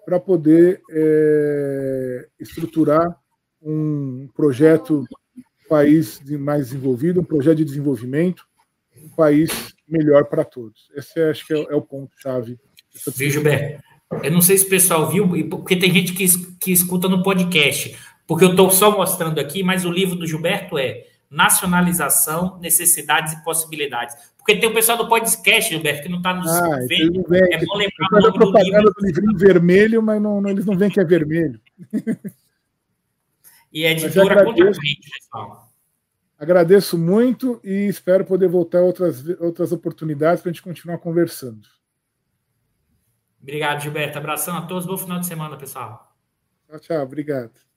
para poder é, estruturar um projeto de país mais desenvolvido, um projeto de desenvolvimento, um país melhor para todos. Esse é, acho que é, é o ponto-chave. Veja bem, eu não sei se o pessoal viu, porque tem gente que, que escuta no podcast, porque eu estou só mostrando aqui, mas o livro do Gilberto é Nacionalização, Necessidades e Possibilidades. Porque tem o pessoal do podcast, Gilberto, que não está nos ah, vendo. É bom lembrar o nome do livro. Do livrinho vermelho, mas não, não, eles não veem que é vermelho. E é editora contra a gente, pessoal. Agradeço muito e espero poder voltar a outras, outras oportunidades para a gente continuar conversando. Obrigado, Gilberto. Abração a todos. Bom final de semana, pessoal. Tchau, tchau. Obrigado.